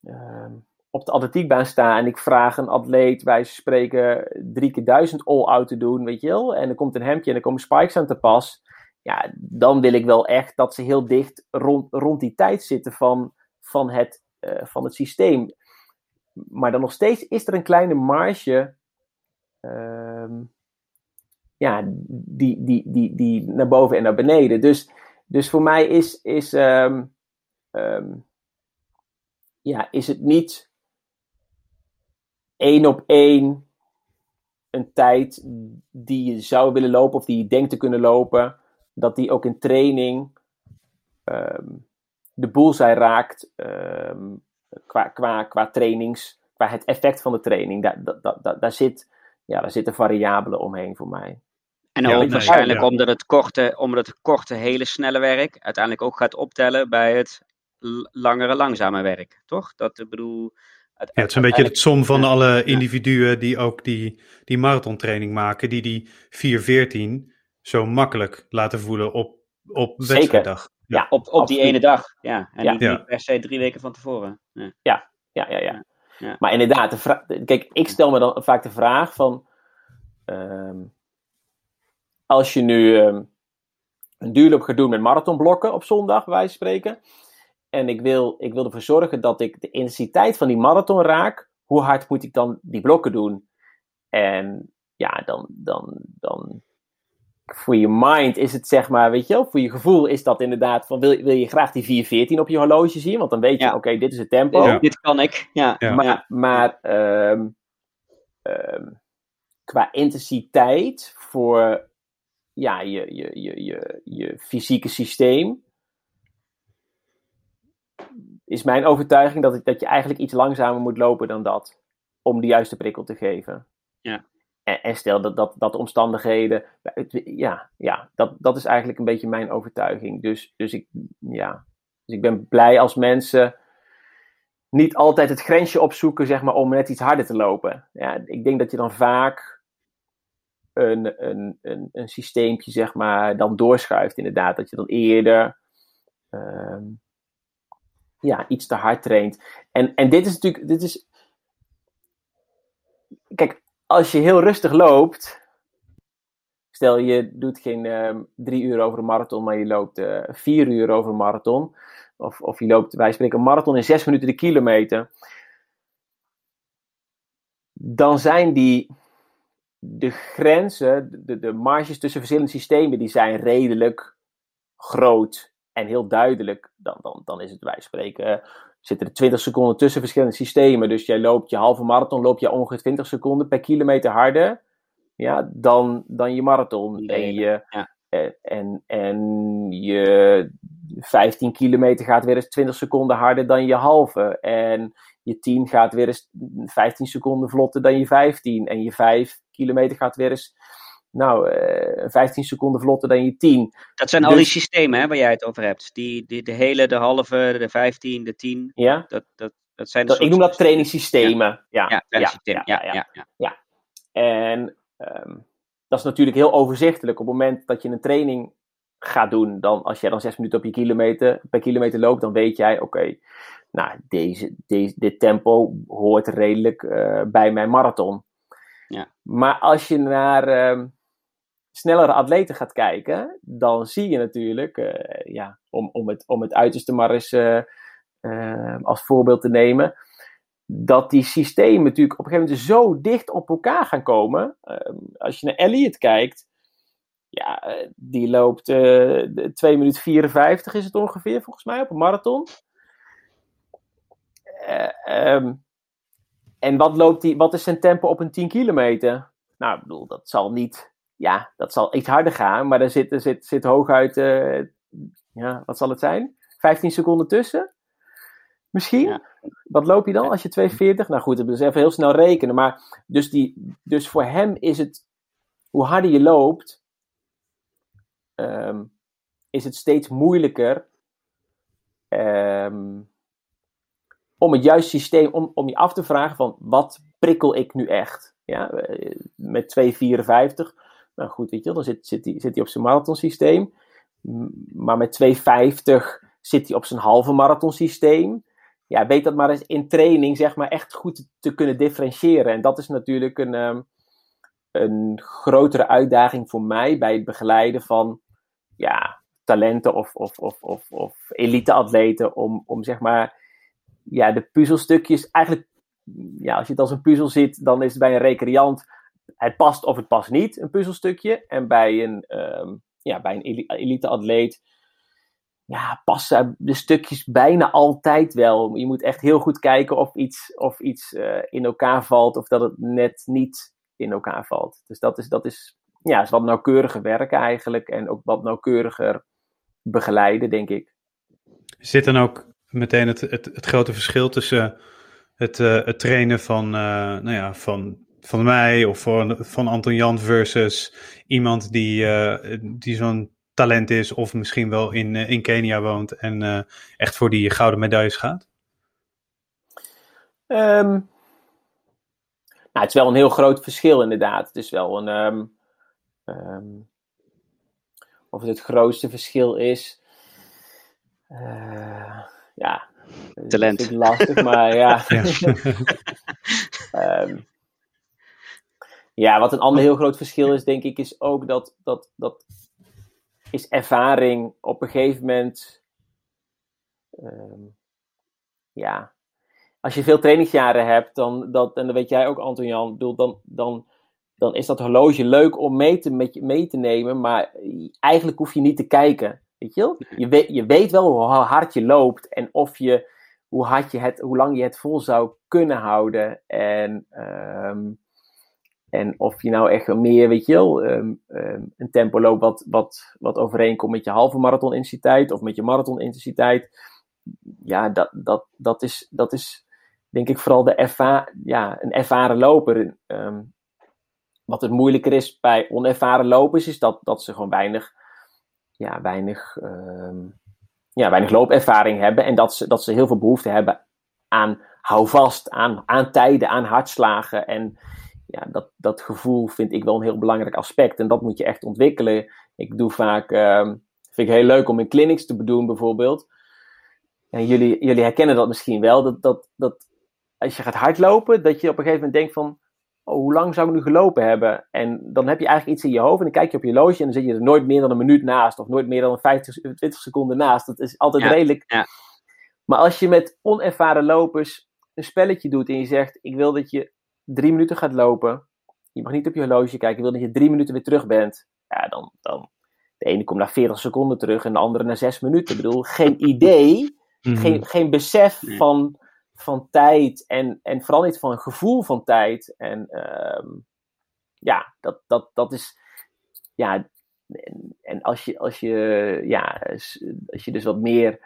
uh, op de atletiekbaan sta en ik vraag een atleet, wij spreken drie keer duizend all-out te doen, weet je wel. En er komt een hemdje en er komen spikes aan te pas. Ja, dan wil ik wel echt dat ze heel dicht rond, rond die tijd zitten van, van, het, uh, van het systeem. Maar dan nog steeds is er een kleine marge uh, ja, die, die, die, die, die naar boven en naar beneden. Dus Dus voor mij is, is, um, um, ja, is het niet één op één een tijd die je zou willen lopen of die je denkt te kunnen lopen, dat die ook in training um, de boelzij raakt um, qua, qua, qua trainings, qua het effect van de training. Daar, daar, daar, daar, zit, ja, daar zitten variabelen omheen voor mij. En ja, ook nee, waarschijnlijk ja. omdat, het korte, omdat het korte hele snelle werk uiteindelijk ook gaat optellen bij het langere langzame werk, toch? Dat ik bedoel... Het, ja, het is een beetje het som van alle individuen die ook die, die marathontraining maken, die die vier veertien zo makkelijk laten voelen op, op wedstrijddag. Ja, ja, op, op die ene dag. Ja, en ja. niet per se drie weken van tevoren. Ja, ja, ja, ja, ja. ja. Maar inderdaad, de vra- kijk, ik stel me dan vaak de vraag van... Um, als je nu um, een duurloop gaat doen met marathonblokken op zondag, bij wijze van spreken... En ik wil, ik wil ervoor zorgen dat ik de intensiteit van die marathon raak. Hoe hard moet ik dan die blokken doen? En ja, dan... dan, dan voor je mind is het zeg maar, weet je wel... Voor je gevoel is dat inderdaad... van wil, wil je graag die vier veertien op je horloge zien? Want dan weet je, ja. oké, okay, dit is het tempo. Ja. Dit kan ik, ja. ja. Maar, maar um, um, qua intensiteit voor ja, je, je, je, je, je fysieke systeem... is mijn overtuiging dat, ik, dat je eigenlijk iets langzamer moet lopen dan dat. Om de juiste prikkel te geven. Ja. En, en stel dat, dat, dat de omstandigheden... Ja, ja dat, dat is eigenlijk een beetje mijn overtuiging. Dus, dus, ik, ja. dus ik ben blij als mensen... niet altijd het grensje opzoeken zeg maar, om net iets harder te lopen. Ja, ik denk dat je dan vaak... een, een, een, een systeempje zeg maar, dan doorschuift inderdaad. Dat je dan eerder... Um, ja, iets te hard traint. En, en dit is natuurlijk... Dit is... Kijk, als je heel rustig loopt... Stel, je doet geen uh, drie uur over een marathon... maar je loopt uh, vier uur over een marathon. Of, of je loopt, wij spreken, een marathon in zes minuten de kilometer. Dan zijn die... De grenzen, de, de marges tussen verschillende systemen... die zijn redelijk groot... En heel duidelijk, dan, dan, dan is het, wij spreken, uh, zitten er twintig seconden tussen verschillende systemen. Dus jij loopt je halve marathon, loop je ongeveer twintig seconden per kilometer harder ja, dan, dan je marathon. Lenen, en, je, ja. en, en, en je vijftien kilometer gaat weer eens twintig seconden harder dan je halve. En je tien gaat weer eens vijftien seconden vlotter dan je vijftien. En je vijf kilometer gaat weer eens... Nou, uh, vijftien seconden vlotter dan je tien. Dat zijn dus... al die systemen hè, waar jij het over hebt. Die, die, de hele, de halve, de vijftien, de tien. Ja. Dat, dat, dat zijn de dat, soort... Ik noem dat trainingssystemen. Ja, ja, ja, ja, ja, ja, ja, ja. ja. En um, dat is natuurlijk heel overzichtelijk. Op het moment dat je een training gaat doen, dan, als jij dan zes minuten op je kilometer, per kilometer loopt, dan weet jij, oké, okay, nou, deze, deze, dit tempo hoort redelijk uh, bij mijn marathon. Ja. Maar als je naar... Um, snellere atleten gaat kijken, dan zie je natuurlijk, uh, ja, om, om, het, om het uiterste maar eens uh, uh, als voorbeeld te nemen, dat die systemen natuurlijk op een gegeven moment zo dicht op elkaar gaan komen. Uh, als je naar Eliud kijkt, ja, uh, die loopt uh, twee minuten vierenvijftig is het ongeveer, volgens mij, op een marathon. Uh, um, en wat, loopt die, wat is zijn tempo op een tien kilometer? Nou, ik bedoel, dat zal niet... Ja, dat zal iets harder gaan, maar er zit, er zit, zit hooguit, uh, ja, wat zal het zijn? vijftien seconden tussen? Misschien? Ja. Wat loop je dan als je twee veertig? Nou goed, dat is even heel snel rekenen. Maar dus, die, dus voor hem is het, hoe harder je loopt, um, is het steeds moeilijker um, om het juiste systeem, om, om je af te vragen van, wat prikkel ik nu echt? Ja, met twee vierenvijftig... Nou goed, weet je wel, dan zit, zit, hij, zit hij op zijn marathonsysteem. Maar met twee vijftig zit hij op zijn halve marathonsysteem. Ja, weet dat maar eens in training, zeg maar, echt goed te, te kunnen differentiëren. En dat is natuurlijk een, um, een grotere uitdaging voor mij bij het begeleiden van ja, talenten of, of, of, of, of elite-atleten. Om, om zeg maar, ja, de puzzelstukjes, eigenlijk, ja, als je het als een puzzel ziet, dan is het bij een recreant. Het past of het past niet, een puzzelstukje. En bij een, um, ja, bij een elite atleet ja, passen de stukjes bijna altijd wel. Je moet echt heel goed kijken of iets, of iets uh, in elkaar valt of dat het net niet in elkaar valt. Dus dat is, dat is, ja, is wat nauwkeuriger werken eigenlijk en ook wat nauwkeuriger begeleiden, denk ik. Zit dan ook meteen het, het, het grote verschil tussen het, uh, het trainen van, uh, nou ja, van, van mij of van, van Anton Jan versus iemand die, uh, die zo'n talent is of misschien wel in, in Kenia woont en uh, echt voor die gouden medailles gaat? Um, nou, het is wel een heel groot verschil inderdaad. Het is wel een... Um, um, of het het grootste verschil is... Uh, ja. Talent. Dat is lastig, maar ja. Ja. um, ja, wat een ander heel groot verschil is, denk ik, is ook dat... dat, dat is ervaring op een gegeven moment... Um, ja. Als je veel trainingsjaren hebt, dan, dat, en dat weet jij ook, Anton-Jan, bedoel, dan, dan, dan is dat horloge leuk om mee te, met, mee te nemen, maar eigenlijk hoef je niet te kijken. Weet je wel? Je weet, je weet wel hoe hard je loopt en of je, hoe, hard je het, hoe lang je het vol zou kunnen houden. En... Um, En of je nou echt meer, weet je wel, um, um, een tempo loopt wat, wat, wat overeenkomt met je halve marathonintensiteit of met je marathonintensiteit. Ja, dat, dat, dat, is, dat is denk ik vooral de erva- ja, een ervaren loper. Um, wat het moeilijker is bij onervaren lopers is dat, dat ze gewoon weinig, ja, weinig, um, ja, weinig loopervaring hebben. En dat ze, dat ze heel veel behoefte hebben aan houvast, aan, aan tijden, aan hartslagen en... Ja, dat, dat gevoel vind ik wel een heel belangrijk aspect. En dat moet je echt ontwikkelen. Ik doe vaak... Uh, vind ik heel leuk om in clinics te doen bijvoorbeeld. En jullie, jullie herkennen dat misschien wel. Dat, dat, dat als je gaat hardlopen, dat je op een gegeven moment denkt van... Oh, hoe lang zou ik nu gelopen hebben? En dan heb je eigenlijk iets in je hoofd. En dan kijk je op je horloge en dan zit je er nooit meer dan een minuut naast. Of nooit meer dan vijftig, twintig seconden naast. Dat is altijd ja, redelijk. Ja. Maar als je met onervaren lopers een spelletje doet en je zegt... Ik wil dat je... drie minuten gaat lopen, je mag niet op je horloge kijken, je wil dat je drie minuten weer terug bent, ja, dan, dan de ene komt na veertig seconden terug en de andere na zes minuten. Ik bedoel, geen idee, mm-hmm. geen, geen besef nee. van, van tijd en, en vooral niet van een gevoel van tijd. En um, ja, dat, dat, dat is, ja, en, en als je, als je, ja, als je dus wat meer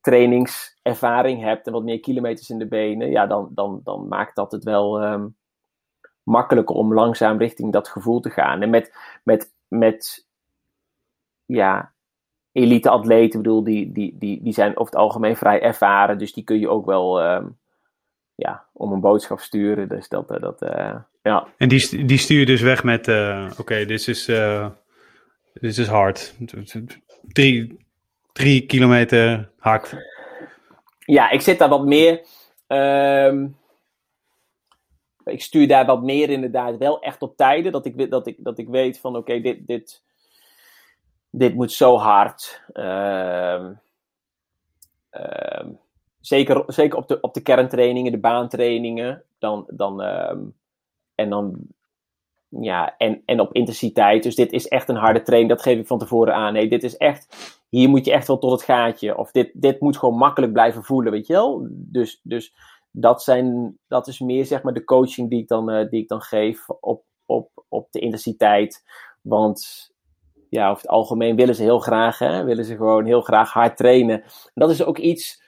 trainingservaring hebt en wat meer kilometers in de benen, ja, dan, dan, dan maakt dat het wel um, makkelijker om langzaam richting dat gevoel te gaan. En met, met, met ja, elite-atleten, bedoel, die, die, die, die zijn over het algemeen vrij ervaren, dus die kun je ook wel um, ja, om een boodschap sturen. Dus dat, uh, dat uh, ja. En die, die stuur je dus weg met, uh, oké, okay, dit is, uh, dit is hard. Drie... Drie kilometer hak. Ja, ik zit daar wat meer... Um, ik stuur daar wat meer inderdaad wel echt op tijden. Dat ik, dat ik, dat ik weet van oké, okay, dit, dit, dit moet zo hard. Um, um, zeker zeker op, de, op de kerntrainingen, de baantrainingen. Dan, dan, um, en dan... Ja, en, en op intensiteit. Dus dit is echt een harde training. Dat geef ik van tevoren aan. Nee, dit is echt... Hier moet je echt wel tot het gaatje. Of dit, dit moet gewoon makkelijk blijven voelen, weet je wel? Dus, dus dat, zijn, dat is meer zeg maar de coaching die ik dan, uh, die ik dan geef op, op, op de intensiteit. Want ja, over het algemeen willen ze heel graag, hè? Willen ze gewoon heel graag hard trainen. En dat is ook iets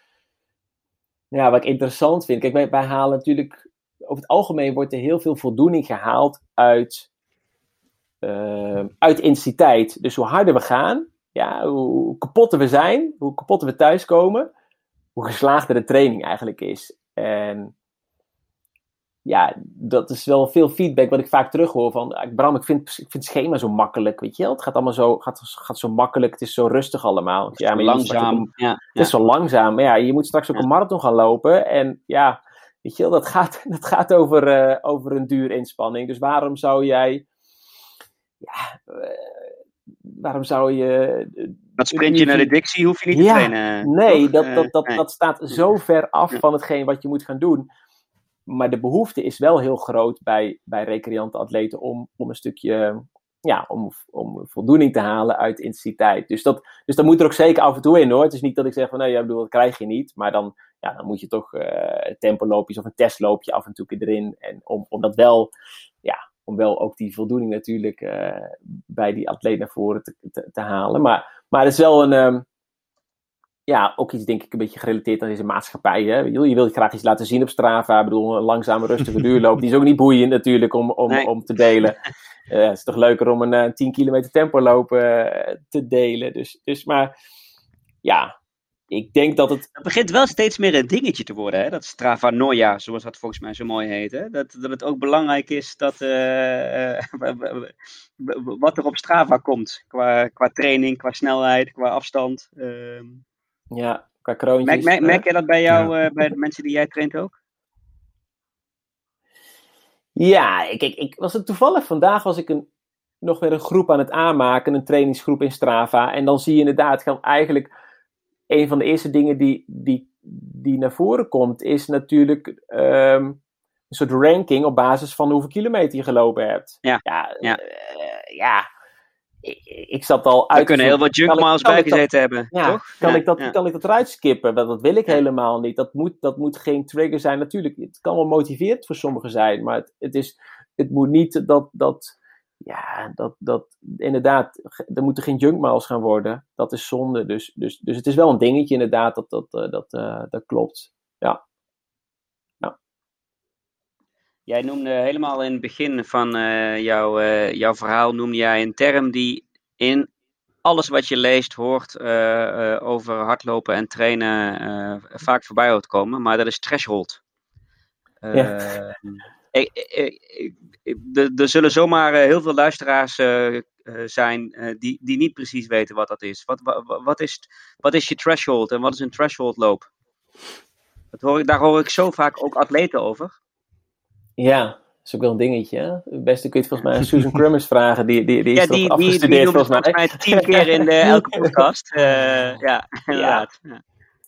ja, wat ik interessant vind. Kijk, wij, wij halen natuurlijk... Over het algemeen wordt er heel veel voldoening gehaald uit, uh, uit intensiteit. Dus hoe harder we gaan, ja, hoe kapotter we zijn, hoe kapotter we thuiskomen, hoe geslaagder de training eigenlijk is. En ja, dat is wel veel feedback wat ik vaak terughoor van... Bram, ik vind, ik vind het schema zo makkelijk, weet je wel. Het gaat allemaal zo, gaat, gaat zo makkelijk, het is zo rustig allemaal. Het is ja, maar langzaam. Ook, ja, het ja. is zo langzaam, maar ja, je moet straks ook ja. een marathon gaan lopen en ja... Weet je wel, dat gaat, dat gaat over, uh, over een duur inspanning. Dus waarom zou jij... Ja, uh, waarom zou je... Uh, dat sprintje naar de dictie hoef je niet ja, te trainen. Nee, toch? dat, dat, dat, nee. dat staat zo ver af van hetgeen wat je moet gaan doen. Maar de behoefte is wel heel groot bij, bij recreante atleten om, om een stukje ja, om, om voldoening te halen uit intensiteit. Dus dat, dus dat moet er ook zeker af en toe in, hoor. Het is niet dat ik zeg van, nee, ja, bedoel, dat krijg je niet. Maar dan, ja, dan moet je toch uh, tempoloopjes of een testloopje af en toe erin. En om, om dat wel, ja, om wel ook die voldoening natuurlijk uh, bij die atleet naar voren te, te, te halen. Maar, maar het is wel een... Um, Ja, ook iets denk ik een beetje gerelateerd aan deze maatschappij. Hè? Je, je wilt graag iets laten zien op Strava. Ik bedoel, een langzame, rustige duurloop. Die is ook niet boeiend natuurlijk om, om, nee. om te delen. Uh, het is toch leuker om een uh, tien kilometer tempoloop uh, te delen. Dus, dus maar ja, ik denk dat het... Het begint wel steeds meer een dingetje te worden. Hè? Dat Stravanoia, zoals dat volgens mij zo mooi heet. Hè? Dat, dat het ook belangrijk is dat uh, uh, wat er op Strava komt. Qua, qua training, qua snelheid, qua afstand... Uh... Ja, qua kroontjes. Merk, merk je dat bij jou, ja. uh, bij de mensen die jij traint ook? Ja, ik, ik, ik was het toevallig. Vandaag was ik een, nog weer een groep aan het aanmaken. Een trainingsgroep in Strava. En dan zie je inderdaad, gaan eigenlijk... Een van de eerste dingen die, die, die naar voren komt, is natuurlijk um, een soort ranking op basis van hoeveel kilometer je gelopen hebt. Ja, ja. ja. Uh, ja. Ik, ik zat al uit. We kunnen heel wat junk miles bijgezeten hebben, ja, toch? Kan, ja, ik dat, ja. kan ik dat eruit skippen? Dat, dat wil ik ja. helemaal niet. Dat moet, dat moet geen trigger zijn. Natuurlijk, het kan wel motiverend voor sommigen zijn, maar het, het, is, het moet niet dat, dat, ja, dat, dat inderdaad, er moeten geen junk miles gaan worden. Dat is zonde. Dus, dus, dus het is wel een dingetje inderdaad, dat, dat, dat, uh, dat klopt. Ja. Jij noemde helemaal in het begin van uh, jouw, uh, jouw verhaal, noemde jij een term die in alles wat je leest, hoort, uh, uh, over hardlopen en trainen uh, vaak voorbij hoort komen. Maar dat is threshold. Uh, ja. ik, ik, ik, ik, de, er zullen zomaar uh, heel veel luisteraars uh, uh, zijn uh, die, die niet precies weten wat dat is. Wat, wat, wat is. Wat is je threshold en wat is een thresholdloop? Dat hoor ik, daar hoor ik zo vaak ook atleten over. Ja, dat is ook wel een dingetje. Hè? Het beste kun je het volgens mij aan Susan Crummers vragen. Die, die, die is ja, die, toch afgestudeerd die, die volgens mij. Die volgens mij tien keer in de, elke podcast. Uh, ja, inderdaad. Ja.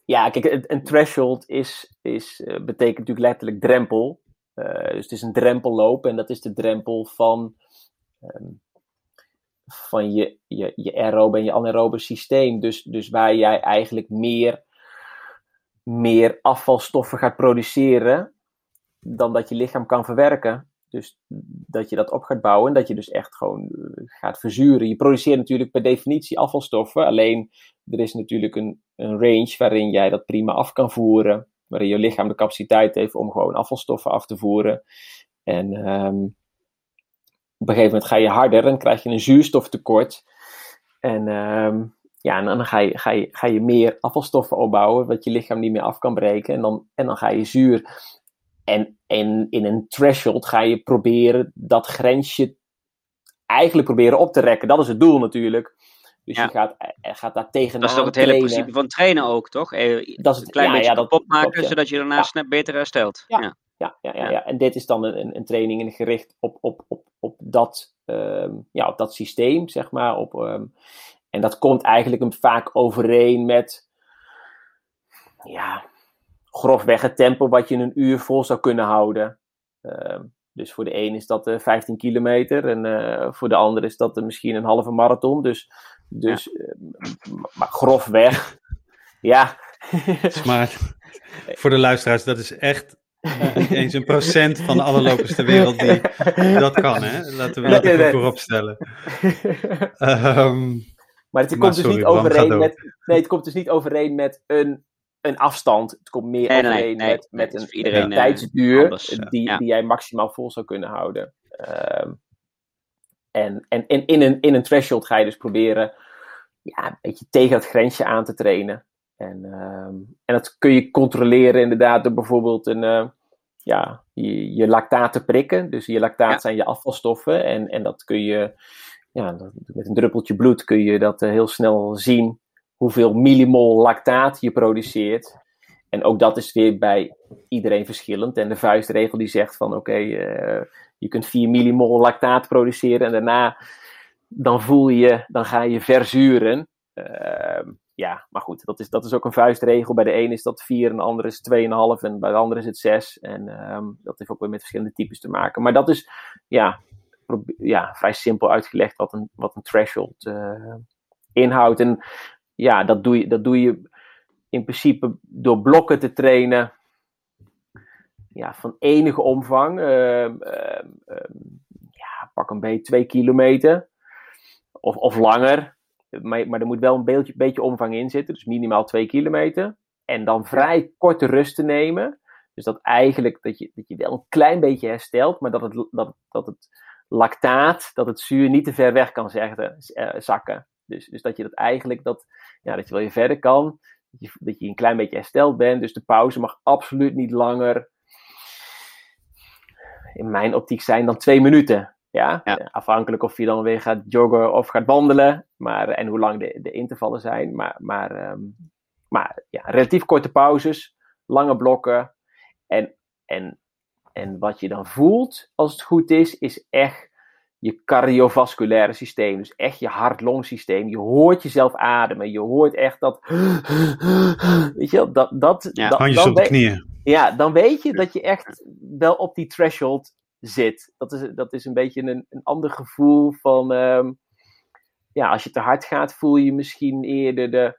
ja, kijk, een threshold is, is, betekent natuurlijk letterlijk drempel. Uh, dus het is een drempelloop. En dat is de drempel van, um, van je, je, je aerobe en je anaerobe systeem. Dus, dus waar jij eigenlijk meer, meer afvalstoffen gaat produceren dan dat je lichaam kan verwerken. Dus dat je dat op gaat bouwen en dat je dus echt gewoon gaat verzuren. Je produceert natuurlijk per definitie afvalstoffen, alleen er is natuurlijk een, een range waarin jij dat prima af kan voeren, waarin je lichaam de capaciteit heeft om gewoon afvalstoffen af te voeren. En um, op een gegeven moment ga je harder en krijg je een zuurstoftekort. En um, ja, en dan ga je, ga je, ga je meer afvalstoffen opbouwen, wat je lichaam niet meer af kan breken. En dan, en dan ga je zuur. En, en in een threshold ga je proberen dat grensje eigenlijk proberen op te rekken. Dat is het doel natuurlijk. Dus ja. je gaat, gaat daar tegenaan. Dat is toch het trainen. Hele principe van trainen ook, toch? Dat is het, een klein ja, beetje ja, dat, kapot maken, dat, ja. zodat je daarna ja. snel beter herstelt. Ja. Ja. Ja, ja, ja, ja, ja. En dit is dan een, een training gericht op, op, op, op, dat, um, ja, op dat systeem, zeg maar. Op, um, en dat komt eigenlijk vaak overeen met... Ja... grofweg het tempo wat je in een uur vol zou kunnen houden. Uh, dus voor de een is dat uh, vijftien kilometer. En uh, voor de ander is dat uh, misschien een halve marathon. Dus, dus ja. uh, maar grofweg. ja. Smart. Voor de luisteraars, dat is echt niet eens een procent van alle lopers ter wereld die dat kan. Hè? Laten we dat even voorop stellen. Um, maar het komt maar, sorry, dus niet overeen met... Nee, het komt dus niet overeen met een... Een afstand, het komt meer nee, overeen nee, nee, met, met een, iedereen, een uh, tijdsduur anders, die, ja. die jij maximaal vol zou kunnen houden. Um, en en, en in, een, in een threshold ga je dus proberen ja, een beetje tegen dat grensje aan te trainen. En, um, en dat kun je controleren inderdaad door bijvoorbeeld een, uh, ja, je, je lactaat te prikken. Dus je lactaat ja. zijn je afvalstoffen en, en dat kun je ja, dat, met een druppeltje bloed kun je dat uh, heel snel zien. Hoeveel millimol lactaat je produceert. En ook dat is weer bij iedereen verschillend. En de vuistregel die zegt van oké, okay, uh, je kunt vier millimol lactaat produceren. En daarna, dan voel je, dan ga je verzuren. Uh, ja, maar goed, dat is, dat is ook een vuistregel. Bij de een is dat vier en de andere is twee komma vijf en bij de andere is het zes. En um, dat heeft ook weer met verschillende types te maken. Maar dat is, ja, probe- ja, vrij simpel uitgelegd wat een, wat een threshold uh, inhoudt. En ja, dat doe je, dat doe je in principe door blokken te trainen. Ja, van enige omvang. Uh, uh, uh, ja, pak een beetje twee kilometer. Of, of langer. Maar, maar er moet wel een beetje, beetje omvang in zitten. Dus minimaal twee kilometer. En dan vrij korte rust te nemen. Dus dat eigenlijk dat je, dat je wel een klein beetje herstelt. Maar dat het, dat, dat het lactaat, dat het zuur niet te ver weg kan zeggen, uh, zakken. Dus, dus dat je dat eigenlijk, dat, ja, dat je wel weer verder kan. Dat je, dat je een klein beetje hersteld bent. Dus de pauze mag absoluut niet langer, in mijn optiek, zijn dan twee minuten. Ja? Ja. Afhankelijk of je dan weer gaat joggen of gaat wandelen. Maar, en hoe lang de, de intervallen zijn. Maar, maar, um, maar ja, relatief korte pauzes. Lange blokken. En, en, en wat je dan voelt, als het goed is, is echt je cardiovasculaire systeem. Dus echt je hart-longsysteem. Je hoort jezelf ademen. Je hoort echt dat... Weet je wel? Dat, dat, ja, dat, handjes dan op de knieën. Ja, dan weet je dat je echt wel op die threshold zit. Dat is, dat is een beetje een, een ander gevoel van... Um, ja, als je te hard gaat, voel je misschien eerder de,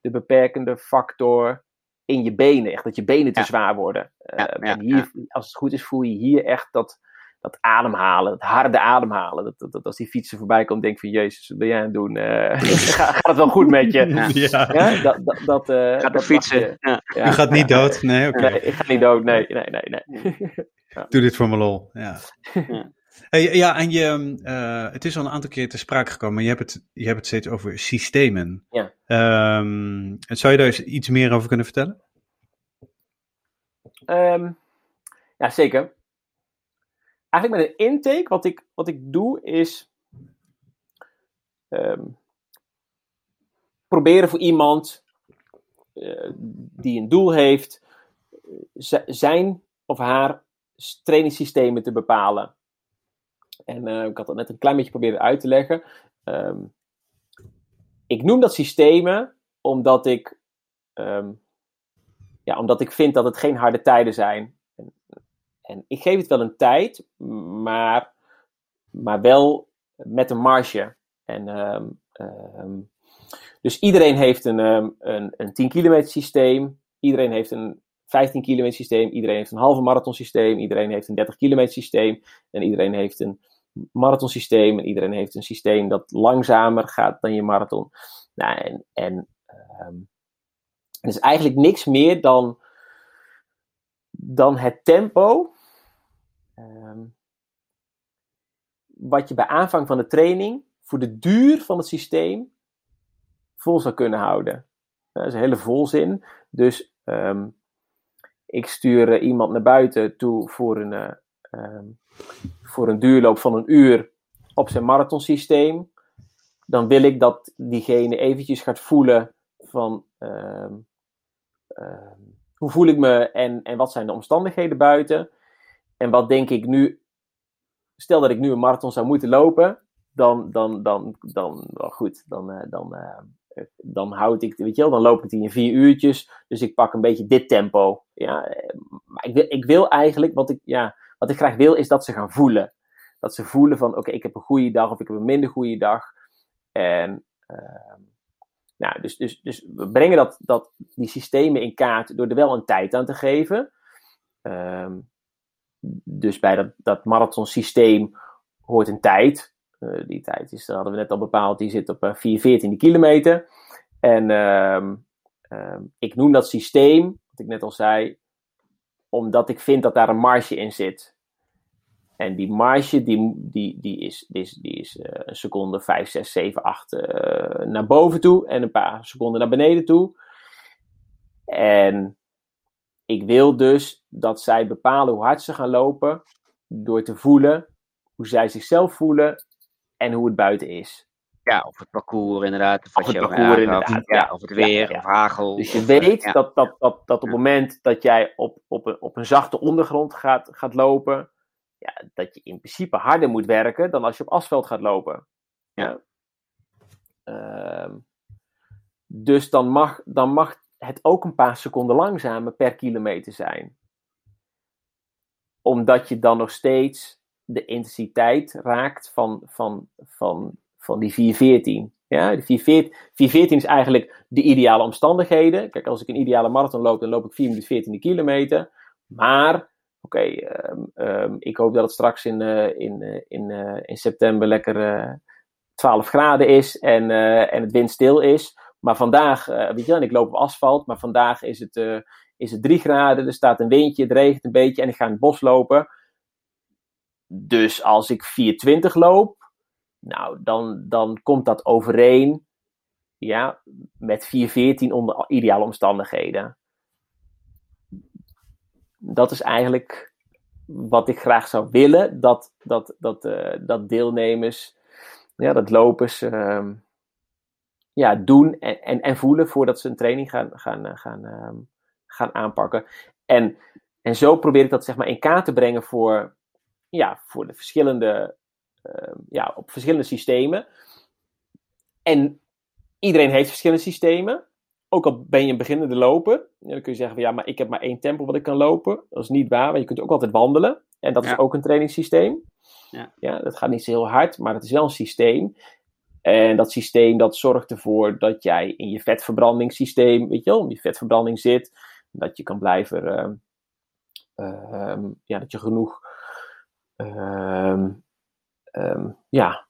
de beperkende factor in je benen. Echt dat je benen te ja. zwaar worden. Uh, ja, ja, hier, ja. Als het goed is, voel je hier echt dat, dat ademhalen. Dat harde ademhalen. Dat, dat, dat als die fietser voorbij komt, denk van... Jezus, wat ben jij aan het doen? Uh, gaat het wel goed met je? Ja. Ja. Ja, dat, dat, dat, uh, gaat dat fietsen. Je ja. Ja. gaat niet ja. dood? Nee, oké. Okay. Nee, ik ga niet dood. Nee, nee, nee. nee. Ja. Doe dit voor mijn lol. Ja. Ja. Hey, ja, en je, uh, het is al een aantal keer te sprake gekomen, maar je hebt het, je hebt het steeds over systemen. Ja. Um, zou je daar eens iets meer over kunnen vertellen? Um, ja, zeker. Eigenlijk met een intake, wat ik, wat ik doe is um, proberen voor iemand uh, die een doel heeft, z- zijn of haar trainingssystemen te bepalen. En uh, ik had dat net een klein beetje proberen uit te leggen. Um, ik noem dat systemen omdat ik, um, ja, omdat ik vind dat het geen harde tijden zijn. En, en ik geef het wel een tijd, maar, maar wel met een marge. En, um, um, dus iedereen heeft een, um, een, een tien kilometer systeem. Iedereen heeft een vijftien kilometer systeem, iedereen heeft een halve marathon systeem, iedereen heeft een dertig kilometer systeem en iedereen heeft een marathon systeem en iedereen heeft een systeem dat langzamer gaat dan je marathon. Nou, en, en um, het is eigenlijk niks meer dan, dan het tempo um, wat je bij aanvang van de training voor de duur van het systeem vol zou kunnen houden. Dat is een hele volzin. Dus um, ik stuur uh, iemand naar buiten toe voor een, uh, um, voor een duurloop van een uur op zijn marathonsysteem. Dan wil ik dat diegene eventjes gaat voelen van uh, uh, hoe voel ik me en, en wat zijn de omstandigheden buiten. En wat denk ik nu, stel dat ik nu een marathon zou moeten lopen, dan, dan, dan, dan, dan goed, dan... Uh, dan uh, Dan houd ik, weet je wel, dan loop ik die in vier uurtjes. Dus ik pak een beetje dit tempo. Ja, maar ik wil, ik wil eigenlijk, wat ik, ja, wat ik graag wil, is dat ze gaan voelen. Dat ze voelen van, oké, okay, ik heb een goede dag of ik heb een minder goede dag. En, uh, nou, dus, dus, dus we brengen dat, dat, die systemen in kaart door er wel een tijd aan te geven. Um, dus bij dat, dat marathonsysteem hoort een tijd. Uh, die tijd is, dat hadden we net al bepaald, die zit op uh, vier veertien kilometer. En uh, uh, ik noem dat systeem, wat ik net al zei, omdat ik vind dat daar een marge in zit. En die marge, die, die, die is, die is, die is uh, een seconde, vijf, zes, zeven, acht uh, naar boven toe en een paar seconden naar beneden toe. En ik wil dus dat zij bepalen hoe hard ze gaan lopen, door te voelen hoe zij zichzelf voelen en hoe het buiten is. Ja, of het parcours inderdaad. Of, of het parcours inderdaad, had, ja. Of het weer, ja, ja. Of hagel. Dus je of, weet ja. dat, dat, dat, dat op het moment dat jij op, op, een, op een zachte ondergrond gaat, gaat lopen, ja, dat je in principe harder moet werken dan als je op asfalt gaat lopen. Ja. Ja. Um, dus dan mag, dan mag het ook een paar seconden langzamer per kilometer zijn. Omdat je dan nog steeds de intensiteit raakt van, van, van, van die vier veertien. Ja, de vier veertien is eigenlijk de ideale omstandigheden. Kijk, als ik een ideale marathon loop, dan loop ik vier minuten veertien kilometer. Maar, oké, okay, um, um, ik hoop dat het straks in, uh, in, uh, in, uh, in september lekker uh, twaalf graden is en, uh, en het windstil is. Maar vandaag, uh, weet je wel, en ik loop op asfalt, maar vandaag is het, uh, is het drie graden, er staat een windje, het regent een beetje en ik ga in het bos lopen. Dus als ik vier twintig loop, nou, dan, dan komt dat overeen, ja, met vier veertien onder ideale omstandigheden. Dat is eigenlijk wat ik graag zou willen, dat, dat, dat, uh, dat deelnemers, ja, dat lopers uh, ja, doen en, en, en voelen voordat ze een training gaan, gaan, gaan, uh, gaan aanpakken. En, en zo probeer ik dat, zeg maar, in kaart te brengen voor, ja, voor de verschillende... Uh, ja, op verschillende systemen. En iedereen heeft verschillende systemen. Ook al ben je een beginnende loper. Dan kun je zeggen van ja, maar ik heb maar één tempo wat ik kan lopen. Dat is niet waar, want je kunt ook altijd wandelen. En dat ja. is ook een trainingssysteem. Ja. Ja, dat gaat niet zo heel hard, maar het is wel een systeem. En dat systeem dat zorgt ervoor dat jij in je vetverbrandingssysteem, weet je wel, in je vetverbranding zit. Dat je kan blijven, uh, uh, um, ja, dat je genoeg... Uh, Um, ja,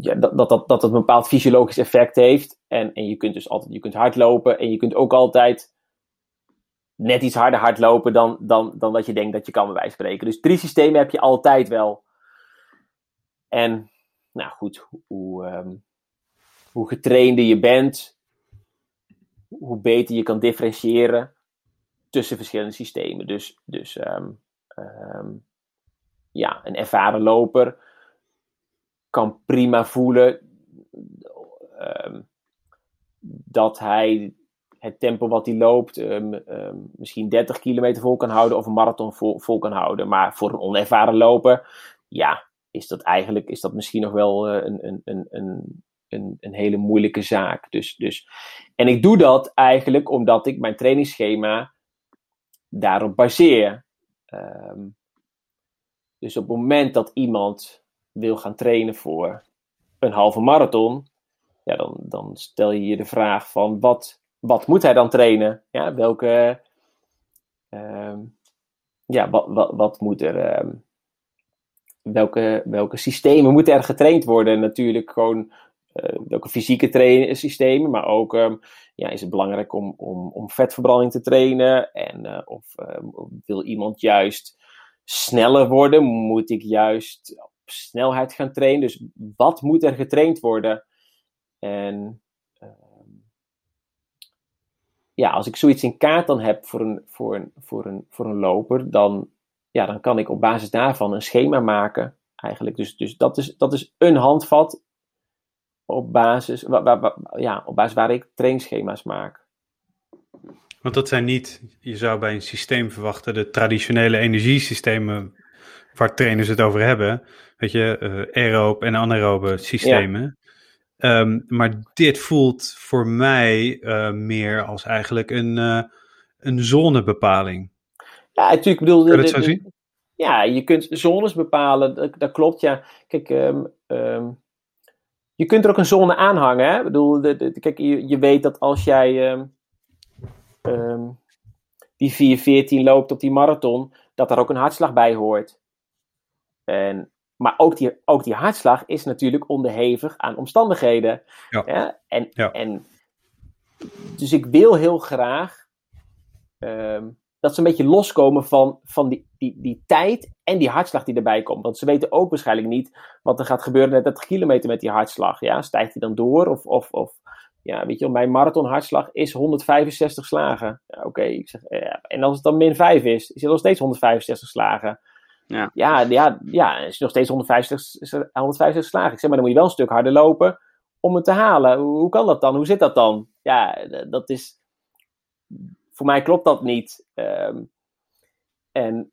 ja dat, dat, dat, dat het een bepaald fysiologisch effect heeft. En, en je kunt dus altijd je kunt hardlopen. En je kunt ook altijd net iets harder hardlopen dan, dan, dan dat je denkt dat je kan bij wijze van spreken. Dus drie systemen heb je altijd wel. En, nou goed, hoe, um, hoe getrainder je bent, hoe beter je kan differentiëren tussen verschillende systemen. Dus, dus um, um, ja, een ervaren loper kan prima voelen um, dat hij het tempo wat hij loopt um, um, misschien dertig kilometer vol kan houden of een marathon vol, vol kan houden. Maar voor een onervaren loper, ja, is dat eigenlijk is dat misschien nog wel uh, een, een, een, een, een hele moeilijke zaak. Dus, dus. En ik doe dat eigenlijk omdat ik mijn trainingsschema daarop baseer. Um, Dus op het moment dat iemand wil gaan trainen voor een halve marathon, ja, dan, dan stel je je de vraag van wat, wat moet hij dan trainen? Ja, welke, um, ja, wat, wat, wat moet er, um, welke, welke systemen moeten er getraind worden? Natuurlijk gewoon uh, welke fysieke trainen, systemen, maar ook um, ja, is het belangrijk om, om, om vetverbranding te trainen? En uh, of um, wil iemand juist sneller worden? Moet ik juist op snelheid gaan trainen? Dus wat moet er getraind worden? En uh, ja, als ik zoiets in kaart dan heb voor een, voor een, voor een, voor een loper, dan, ja, dan kan ik op basis daarvan een schema maken eigenlijk. Dus, dus dat, is, dat is een handvat op basis, waar, waar, waar, ja, op basis waar ik trainingsschema's maak. Want dat zijn niet, je zou bij een systeem verwachten, de traditionele energiesystemen waar trainers het over hebben. Weet je, uh, aerobe en anaerobe systemen. Ja. Um, maar dit voelt voor mij uh, meer als eigenlijk een, uh, een zonebepaling. Ja, natuurlijk. Bedoel, kan je dat zo zien? Ja, je kunt zones bepalen, dat, dat klopt. Ja, kijk... Um, um... Je kunt er ook een zone aan hangen, hè? Ik bedoel, de, de, kijk, je, je weet dat als jij um, um, die vier veertien loopt op die marathon, dat daar ook een hartslag bij hoort. En, maar ook die, ook die hartslag is natuurlijk onderhevig aan omstandigheden. Ja. Ja? En, ja. En, dus ik wil heel graag um, dat ze een beetje loskomen van, van die, die, die tijd en die hartslag die erbij komt. Want ze weten ook waarschijnlijk niet wat er gaat gebeuren met dat kilometer met die hartslag. Ja, stijgt hij dan door? Of, of, of ja, weet je, mijn marathonhartslag is honderdvijfenzestig slagen. Ja, oké, okay, ik zeg, ja. En als het dan min vijf is, is het nog steeds honderdvijfenzestig slagen. Ja, ja, ja, ja, is het nog steeds honderdvijfenzestig slagen. Ik zeg, maar dan moet je wel een stuk harder lopen om het te halen. Hoe kan dat dan? Hoe zit dat dan? Ja, dat is... Voor mij klopt dat niet. Um, en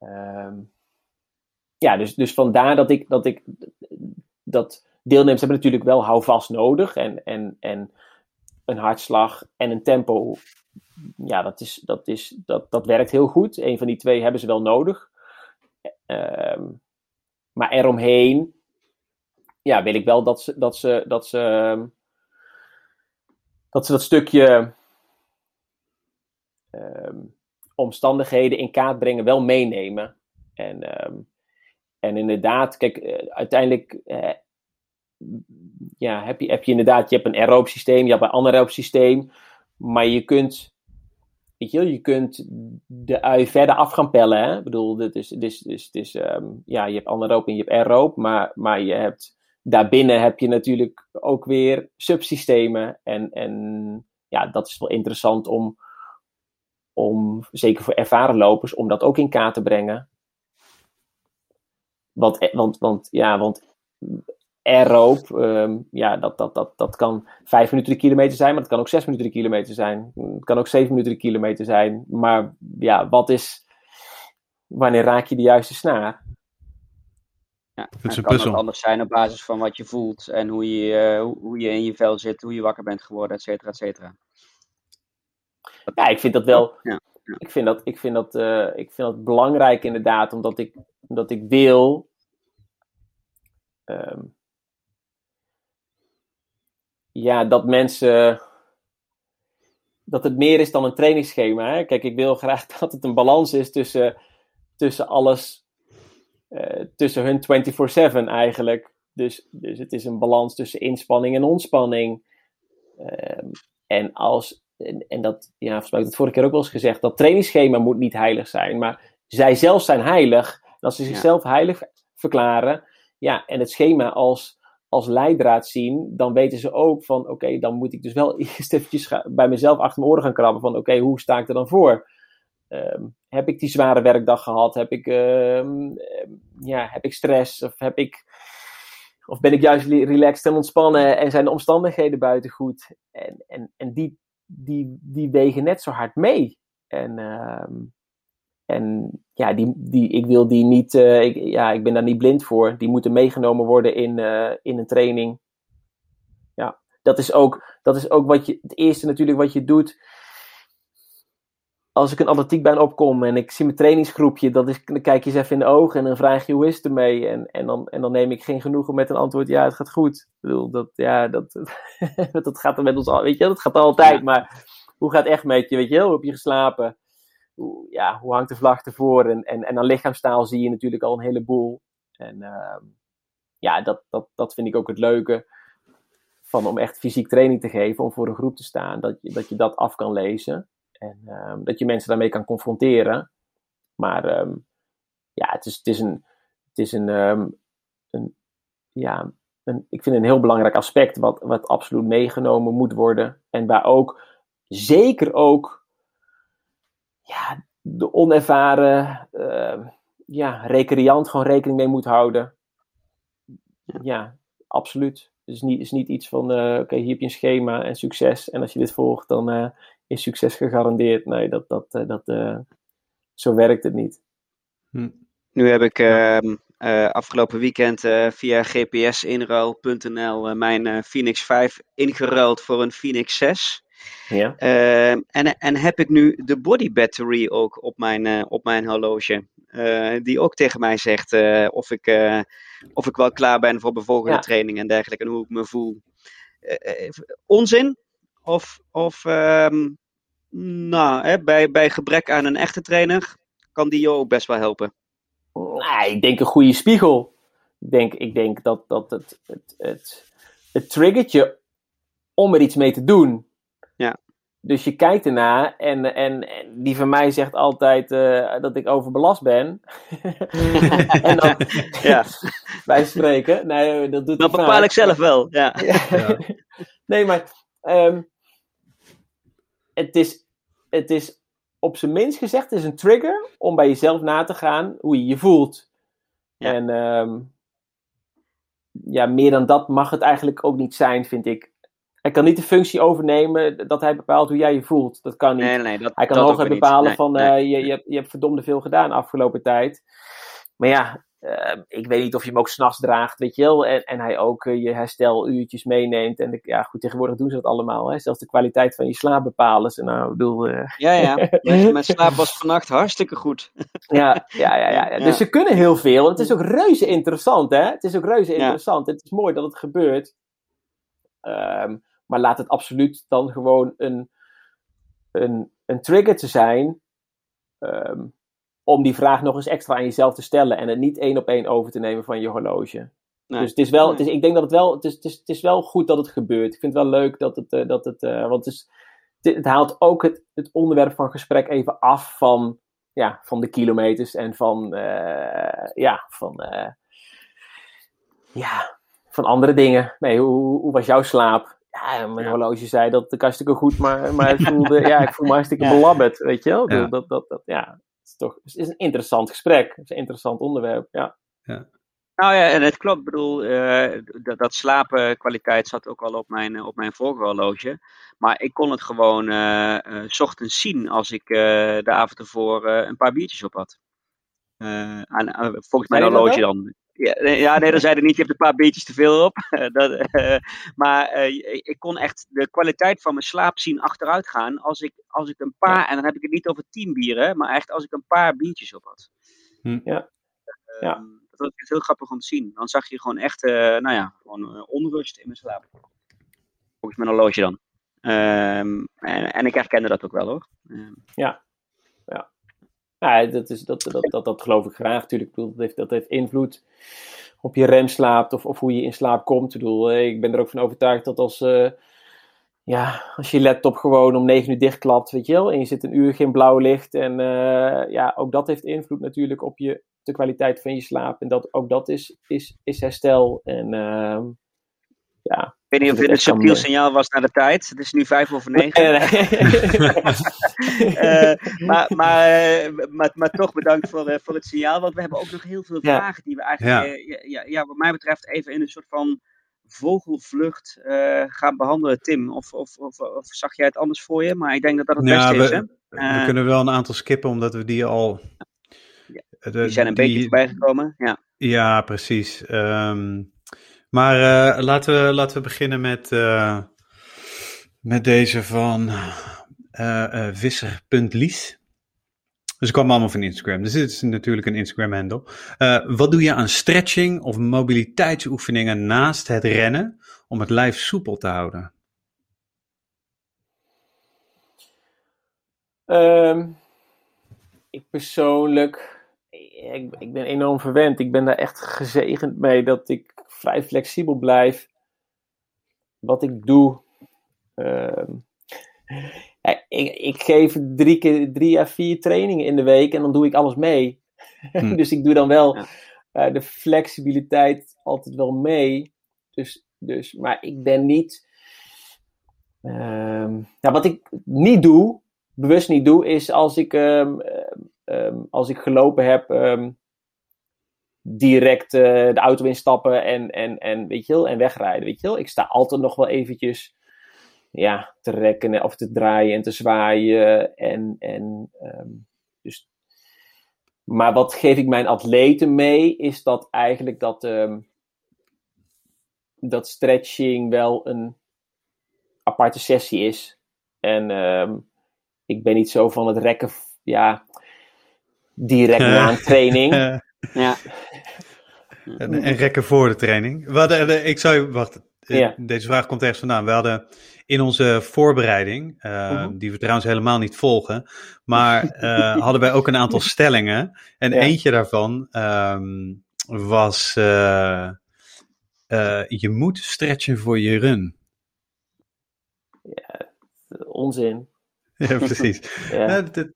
um, ja, dus, dus vandaar dat ik dat ik dat deelnemers hebben natuurlijk wel houvast nodig en, en, en een hartslag en een tempo. Ja, dat is dat is dat dat werkt heel goed. Een van die twee hebben ze wel nodig. Um, maar eromheen, ja, wil ik wel dat ze dat, ze, dat, ze, um, dat, ze dat stukje um, omstandigheden in kaart brengen wel meenemen. En, um, en inderdaad, kijk, uh, uiteindelijk uh, ja, heb, je, heb je inderdaad, je hebt een aerobe systeem, je hebt een anaerobe systeem, maar je kunt... Weet je, je kunt de ui verder af gaan pellen. Hè? Ik bedoel, het is, het is, het is, het is, um, ja, je hebt anaerobe en je hebt aerobe, maar, maar je hebt, daarbinnen heb je natuurlijk ook weer subsystemen. En, en ja, dat is wel interessant om, om, zeker voor ervaren lopers, om dat ook in kaart te brengen. Want, want, want, ja, want aerobe, um, ja, dat, dat, dat, dat kan vijf minuten de kilometer zijn, maar het kan ook zes minuten de kilometer zijn. Het kan ook zeven minuten de kilometer zijn. Maar ja, wat is... Wanneer raak je de juiste snaar? Ja, het kan ook anders zijn op basis van wat je voelt en hoe je, uh, hoe je in je vel zit, hoe je wakker bent geworden, et cetera, et cetera. Ja, ik vind dat wel... Ja, ja. Ik vind dat, ik vind dat, uh, ik vind dat belangrijk inderdaad, omdat ik, omdat ik wil... Um, Ja, dat mensen... Dat het meer is dan een trainingsschema. Hè? Kijk, ik wil graag dat het een balans is tussen, tussen alles... Uh, tussen hun vierentwintig zeven eigenlijk. Dus, dus het is een balans tussen inspanning en ontspanning. Um, en als... En, en dat... Ja, volgens mij heb ik dat vorige keer ook wel eens gezegd. Dat trainingsschema moet niet heilig zijn. Maar zij zelf zijn heilig. En als ze zichzelf ja. heilig verklaren... Ja, en het schema als... als leidraad zien, dan weten ze ook van, oké, okay, dan moet ik dus wel eerst eventjes ga, bij mezelf achter mijn oren gaan krabben van, oké, okay, hoe sta ik er dan voor? Um, heb ik die zware werkdag gehad? Heb ik, um, ja, heb ik stress? Of, heb ik, of ben ik juist relaxed en ontspannen en zijn de omstandigheden buiten goed? En, en, en die, die, die wegen net zo hard mee. En, um, en ja, die, die, ik wil die niet, uh, ik, ja, ik ben daar niet blind voor. Die moeten meegenomen worden in, uh, in een training. Ja, dat is ook, dat is ook wat je, het eerste natuurlijk wat je doet. Als ik een atletiekbaan opkom en ik zie mijn trainingsgroepje, dat is, dan kijk je eens even in de ogen en dan vraag je hoe is het ermee? En, en, dan, en dan neem ik geen genoegen met een antwoord, ja, het gaat goed. Ik bedoel, dat, ja, dat, dat gaat er met ons al, weet je, dat gaat altijd. Ja. Maar hoe gaat het echt met je, weet je, hoe heb je geslapen? Ja, hoe hangt de vlag ervoor? En, en, en aan lichaamstaal zie je natuurlijk al een heleboel. En uh, ja, dat, dat, dat vind ik ook het leuke van om echt fysiek training te geven, om voor een groep te staan. Dat je dat, je dat af kan lezen. En uh, dat je mensen daarmee kan confronteren. Maar um, ja, het is, het is een... Het is een, um, een ja, een, ik vind een heel belangrijk aspect wat, wat absoluut meegenomen moet worden. En waar ook, zeker ook... Ja, de onervaren uh, ja, recreant gewoon rekening mee moet houden. Ja, absoluut. Het is niet, is niet iets van, uh, oké, okay, hier heb je een schema en succes. En als je dit volgt, dan uh, is succes gegarandeerd. Nee, dat, dat, uh, dat, uh, zo werkt het niet. Hm. Nu heb ik uh, uh, afgelopen weekend uh, via g p s inruil punt n l uh, mijn uh, Phoenix vijf ingeruild voor een Phoenix zes. Ja. Uh, en, en heb ik nu de body battery ook op mijn, uh, op mijn horloge. Uh, die ook tegen mij zegt uh, of, ik, uh, of ik wel klaar ben voor mijn volgende ja. training en dergelijke. En hoe ik me voel. Uh, onzin? Of, of um, nou, hè, bij, bij gebrek aan een echte trainer kan die jou ook best wel helpen. Nou, ik denk een goede spiegel. Ik denk, ik denk dat, dat het, het, het, het triggert je om er iets mee te doen. Ja. Dus je kijkt ernaar en, en, en die van mij zegt altijd uh, dat ik overbelast ben. En dan ja. wij spreken. Nee, dat doet dat bepaal vaak. Ik zelf wel. Ja. Ja. Nee, maar um, het, is, het is op zijn minst gezegd, het is een trigger om bij jezelf na te gaan hoe je je voelt. Ja. En um, ja, meer dan dat mag het eigenlijk ook niet zijn, vind ik. Hij kan niet de functie overnemen dat hij bepaalt hoe jij je voelt. Dat kan niet. Nee, nee, dat, hij kan hooguit bepalen nee, van nee. Uh, je, je, hebt, je hebt verdomde veel gedaan de afgelopen tijd. Maar ja, Uh, ik weet niet of je hem ook 's nachts draagt, weet je wel. En, en hij ook uh, je hersteluurtjes meeneemt. En de, ja, goed, tegenwoordig doen ze dat allemaal. Hè? Zelfs de kwaliteit van je slaap bepalen ze. Nou, ik bedoel... Uh... Ja, ja. Mijn slaap was vannacht hartstikke goed. ja, ja, ja, ja, ja. Dus ja. Ze kunnen heel veel. Het is ook reuze interessant, hè. Het is ook reuze interessant. Ja. Het is mooi dat het gebeurt. Um, maar laat het absoluut dan gewoon een, een, een trigger te zijn... Um, om die vraag nog eens extra aan jezelf te stellen en het niet één op één over te nemen van je horloge. Nee. Dus het is wel, het is, ik denk dat het wel, het is, het is, het is wel goed dat het gebeurt. Ik vind het wel leuk dat het, uh, dat het uh, want het, is, het, het haalt ook het, het onderwerp van gesprek even af van, ja, van de kilometers en van, uh, ja, van, uh, ja, van andere dingen. Nee, hoe, hoe was jouw slaap? Ja, mijn ja. horloge zei dat het hartstikke goed, maar, maar ik voelde, ja, ik voel me hartstikke ja. belabberd, weet je wel? Ja. Dat, dat, dat, ja. Toch, het is een interessant gesprek. Het is een interessant onderwerp, ja. ja. Nou ja, en het klopt. Ik bedoel, uh, dat, dat slaapkwaliteit zat ook al op mijn, op mijn vorige horloge. Maar ik kon het gewoon uh, uh, 's ochtends zien als ik uh, de avond ervoor uh, een paar biertjes op had. Uh, aan, uh, volgens mijn horloge dan. Ja, ja, nee, dan zei hij niet, je hebt een paar biertjes te veel op. dat, uh, maar uh, ik kon echt de kwaliteit van mijn slaap zien achteruit gaan als ik, als ik een paar, ja. en dan heb ik het niet over tien bieren, maar echt als ik een paar biertjes op had. Hm. Ja. Uh, ja. Dat was heel grappig om te zien. Dan zag je gewoon echt, uh, nou ja, gewoon uh, onrust in mijn slaap. Volgens mijn horloge dan. Uh, en, en ik herkende dat ook wel, hoor. Uh, ja, ja. Ja, dat, is, dat, dat, dat, dat geloof ik graag. Natuurlijk, dat heeft, dat heeft invloed op je rem slaapt of, of hoe je in slaap komt. Ik, bedoel, ik ben er ook van overtuigd dat als, uh, ja, als je laptop gewoon om negen uur dichtklapt, weet je wel, en je zit een uur geen blauw licht. En uh, ja, ook dat heeft invloed natuurlijk op je, de kwaliteit van je slaap. En dat, ook dat is, is, is herstel. En uh, ja... Ik weet niet of dit een subtiel signaal was naar de tijd. Het is nu vijf over negen. Nee, nee. uh, maar, maar, maar, maar toch bedankt voor, uh, voor het signaal. Want we hebben ook nog heel veel ja. vragen die we eigenlijk, ja. Uh, ja, ja, ja, wat mij betreft, even in een soort van vogelvlucht uh, gaan behandelen. Tim, of, of, of, of zag jij het anders voor je? Maar ik denk dat dat het ja, beste we, is. Hè? Uh, we kunnen wel een aantal skippen, omdat we die al... Ja, die de, zijn een die, beetje voorbij gekomen. Ja, ja precies. Um, Maar uh, laten, we, laten we beginnen met, uh, met deze van uh, uh, visser punt lies. Dus ik kwam allemaal van Instagram. Dus dit is natuurlijk een Instagram-handle. Uh, wat doe je aan stretching of mobiliteitsoefeningen naast het rennen om het lijf soepel te houden? Um, ik persoonlijk... Ik, ik ben enorm verwend. Ik ben daar echt gezegend mee dat ik vrij flexibel blijf. Wat ik doe. Uh, ik, ik geef drie, keer, drie à vier trainingen in de week en dan doe ik alles mee. Hm. Dus ik doe dan wel ja. uh, de flexibiliteit altijd wel mee. Dus, dus, maar ik ben niet... Uh, nou, wat ik niet doe, bewust niet doe, is als ik... Uh, Um, als ik gelopen heb, um, direct uh, de auto instappen en, en, en, weet je wel, en wegrijden. Weet je wel? Ik sta altijd nog wel eventjes ja, te rekken of te draaien en te zwaaien. En, en, um, dus. Maar wat geef ik mijn atleten mee, is dat eigenlijk dat, um, dat stretching wel een aparte sessie is. En um, ik ben niet zo van het rekken... Ja, direct na een training. ja. en, en rekken voor de training. We hadden, ik zou, wacht, ja. Deze vraag komt ergens vandaan. We hadden in onze voorbereiding, uh, uh-huh. die we trouwens helemaal niet volgen, maar uh, hadden wij ook een aantal stellingen. En ja. eentje daarvan um, was, uh, uh, je moet stretchen voor je run. Ja, onzin. Ja, precies. ja. Nou, dat,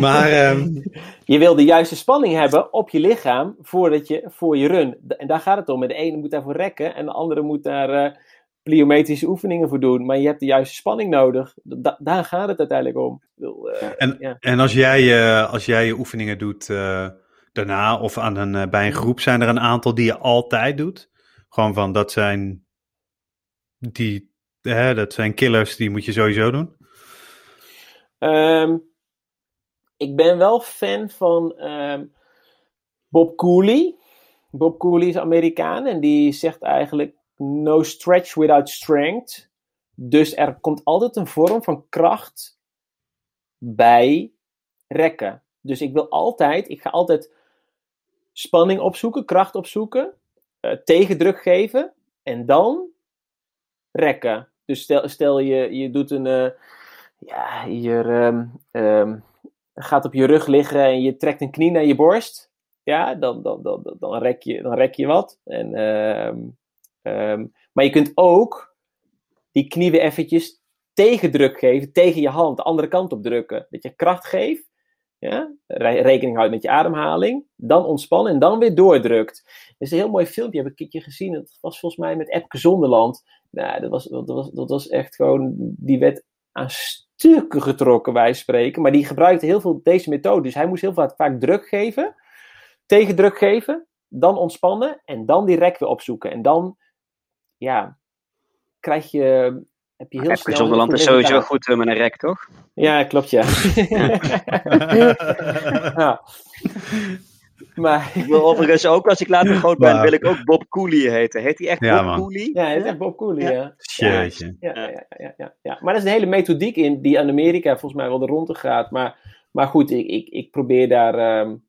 Maar, um... je wil de juiste spanning hebben op je lichaam voordat je, voor je run. En daar gaat het om. En de ene moet daarvoor rekken en de andere moet daar uh, pliometrische oefeningen voor doen. Maar je hebt de juiste spanning nodig. Da- daar gaat het uiteindelijk om. Ik bedoel, uh, en ja. en als, jij, uh, als jij je oefeningen doet uh, daarna of aan een, uh, bij een groep, zijn er een aantal die je altijd doet? Gewoon van, dat zijn, die, hè, dat zijn killers, die moet je sowieso doen? Um, Ik ben wel fan van um, Bob Cooley. Bob Cooley is Amerikaan en die zegt eigenlijk no stretch without strength. Dus er komt altijd een vorm van kracht bij rekken. Dus ik wil altijd, ik ga altijd spanning opzoeken, kracht opzoeken, uh, tegendruk geven en dan rekken. Dus stel, stel je, je doet een, uh, ja, je um, um, gaat op je rug liggen en je trekt een knie naar je borst. Ja, dan, dan, dan, dan, rek, je, dan rek je wat. En, um, um, maar je kunt ook die knie weer eventjes tegendruk geven, tegen je hand, de andere kant op drukken. Dat je kracht geeft. Ja, rekening houdt met je ademhaling, dan ontspannen en dan weer doordrukt. Dat is een heel mooi filmpje, heb ik een keertje gezien. Dat was volgens mij met Epke Zonderland. Nou, dat was, dat, was, dat was echt gewoon, die werd aan stukken getrokken, wij spreken. Maar die gebruikte heel veel deze methode. Dus hij moest heel vaak, vaak druk geven, tegendruk geven, dan ontspannen en dan die rek weer opzoeken. En dan, ja, krijg je... Heb je heel Epke Zonderland is sowieso uit. Goed met een rek, toch? Ja, klopt, ja. Nou. Maar... Ik wil overigens ook, als ik later groot ben, maar... wil ik ook Bob Cooley heten. Heet hij echt ja, Bob man. Cooley? Ja, hij is echt Bob Cooley, ja. Ja. Ja, ja, ja, ja, ja, ja. Maar er is een hele methodiek in die aan Amerika volgens mij wel de ronde gaat. Maar, maar goed, ik, ik, ik probeer daar... Um,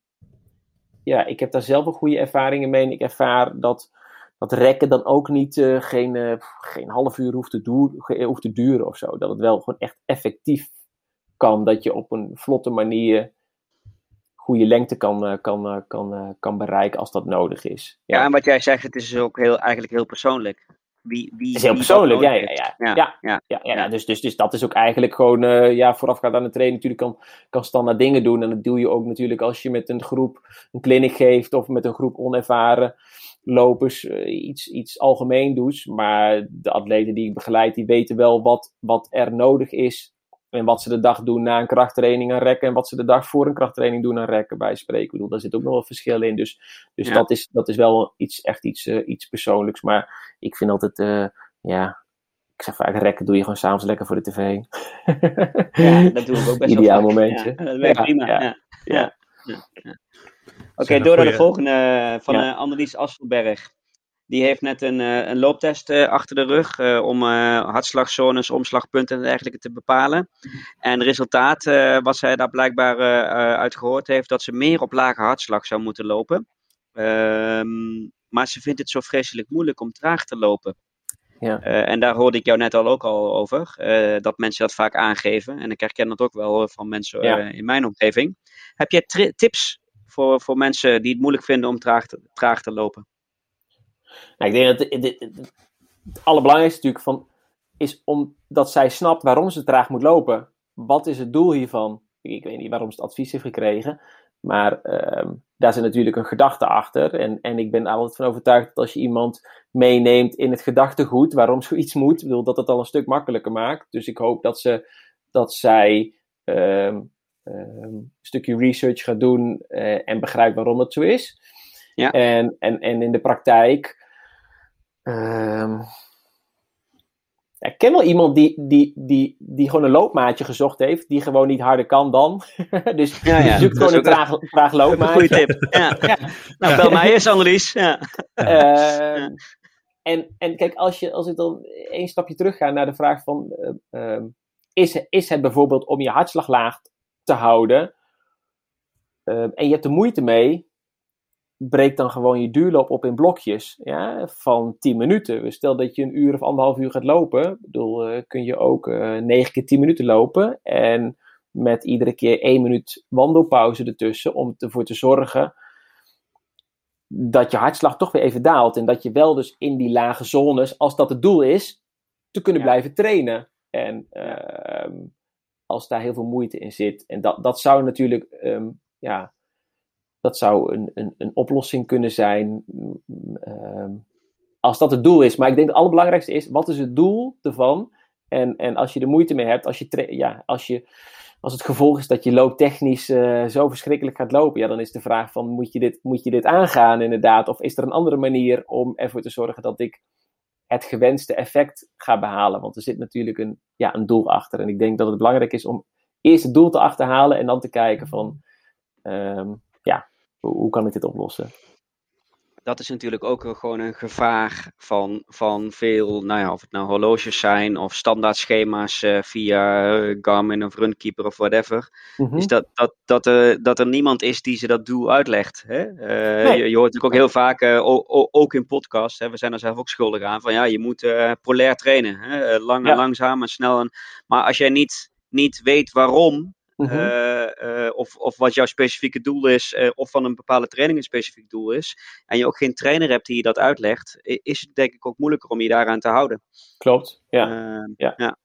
ja, ik heb daar zelf een goede ervaringen mee en ik ervaar dat... Dat rekken dan ook niet uh, geen, uh, geen half uur hoeft te, doer, hoeft te duren of zo. Dat het wel gewoon echt effectief kan. Dat je op een vlotte manier goede lengte kan, kan, kan, kan bereiken als dat nodig is. Ja, ja, en wat jij zegt, het is ook heel, eigenlijk heel persoonlijk. Wie, wie, het is heel wie persoonlijk, ja, ja, ja. Ja, ja, ja, ja, ja. Dus, dus, dus dat is ook eigenlijk gewoon, uh, ja, voorafgaand aan de training natuurlijk kan, kan standaard dingen doen. En dat doe je ook natuurlijk als je met een groep een clinic geeft of met een groep onervaren lopers uh, iets, iets algemeen doet. Maar de atleten die ik begeleid, die weten wel wat, wat er nodig is. En wat ze de dag doen na een krachttraining aan rekken. En wat ze de dag voor een krachttraining doen aan rekken bij spreken. Ik bedoel, daar zit ook nog wel verschil in. Dus, dus ja. dat, is, dat is wel iets, echt iets, uh, iets persoonlijks. Maar ik vind altijd, uh, ja... Ik zeg vaak, rekken doe je gewoon s'avonds lekker voor de tv. Ja, dat doen we ook best wel. Ideaal momentje. Ja, dat werkt ja, prima. Ja, ja, ja, ja, ja, ja. Oké, okay, door naar de volgende van ja. Annelies Asselberg. Die heeft net een, een looptest achter de rug uh, om uh, hartslagzones, omslagpunten en dergelijke te bepalen. En het resultaat, uh, wat zij daar blijkbaar uh, uit gehoord heeft, dat ze meer op lage hartslag zou moeten lopen. Um, maar ze vindt het zo vreselijk moeilijk om traag te lopen. Ja. Uh, en daar hoorde ik jou net al ook al over, uh, dat mensen dat vaak aangeven. En ik herken dat ook wel van mensen ja. uh, in mijn omgeving. Heb jij tri- tips voor, voor mensen die het moeilijk vinden om traag te, traag te lopen? Nou, ik denk dat het, het, het, het allerbelangrijkste natuurlijk van, is omdat zij snapt waarom ze traag moet lopen. Wat is het doel hiervan? Ik weet niet waarom ze het advies heeft gekregen, maar uh, daar zit natuurlijk een gedachte achter. En, en ik ben er altijd van overtuigd dat als je iemand meeneemt in het gedachtegoed waarom zoiets moet, bedoel, dat dat al een stuk makkelijker maakt. Dus ik hoop dat, ze, dat zij uh, uh, een stukje research gaat doen uh, en begrijpt waarom het zo is. Ja. En, en, en in de praktijk... Uh, ik ken wel iemand die, die, die, die gewoon een loopmaatje gezocht heeft, die gewoon niet harder kan dan. Dus ja, ja, zoek gewoon een traag, een, traag loopmaatje. Een goede tip. Ja. Ja. Nou, bel mij eens, Annelies. Ja. Uh, ja. En, en kijk, als, je, als ik dan één stapje terug ga naar de vraag van... Uh, uh, is, is het bijvoorbeeld om je hartslag laag te houden uh, en je hebt er moeite mee... Breek dan gewoon je duurloop op in blokjes ja, van tien minuten. Stel dat je een uur of anderhalf uur gaat lopen. Bedoel, uh, kun je ook uh, negen keer tien minuten lopen. En met iedere keer één minuut wandelpauze ertussen. Om ervoor te zorgen dat je hartslag toch weer even daalt. En dat je wel dus in die lage zones, als dat het doel is, te kunnen ja. blijven trainen. En uh, als daar heel veel moeite in zit. En dat, dat zou natuurlijk... Um, ja, Dat zou een, een, een oplossing kunnen zijn um, als dat het doel is. Maar ik denk het allerbelangrijkste is, wat is het doel ervan? En, en als je er moeite mee hebt, als, je tra- ja, als, je, als het gevolg is dat je looptechnisch uh, zo verschrikkelijk gaat lopen, ja, dan is de vraag van, moet je, dit, moet je dit aangaan inderdaad? Of is er een andere manier om ervoor te zorgen dat ik het gewenste effect ga behalen? Want er zit natuurlijk een, ja, een doel achter. En ik denk dat het belangrijk is om eerst het doel te achterhalen en dan te kijken van... Um, ja, hoe kan ik dit oplossen? dat is natuurlijk ook gewoon een gevaar van, van veel, nou ja, of het nou horloges zijn of standaard schema's uh, via uh, Garmin of Runkeeper of whatever. Mm-hmm. Is dat, dat, dat, uh, dat er niemand is die ze dat doel uitlegt. Hè? Uh, nee. je, je hoort natuurlijk ook heel vaak, uh, o, o, ook in podcasts, hè, we zijn er zelf ook schuldig aan, van ja, je moet uh, polair trainen. Hè? Lang en ja. langzaam en snel. En, maar als jij niet, niet weet waarom, Uh-huh. Uh, uh, of, of wat jouw specifieke doel is, uh, of van een bepaalde training een specifiek doel is, en je ook geen trainer hebt die je dat uitlegt, is het denk ik ook moeilijker om je daaraan te houden. Klopt, ja. Uh, ja. ja.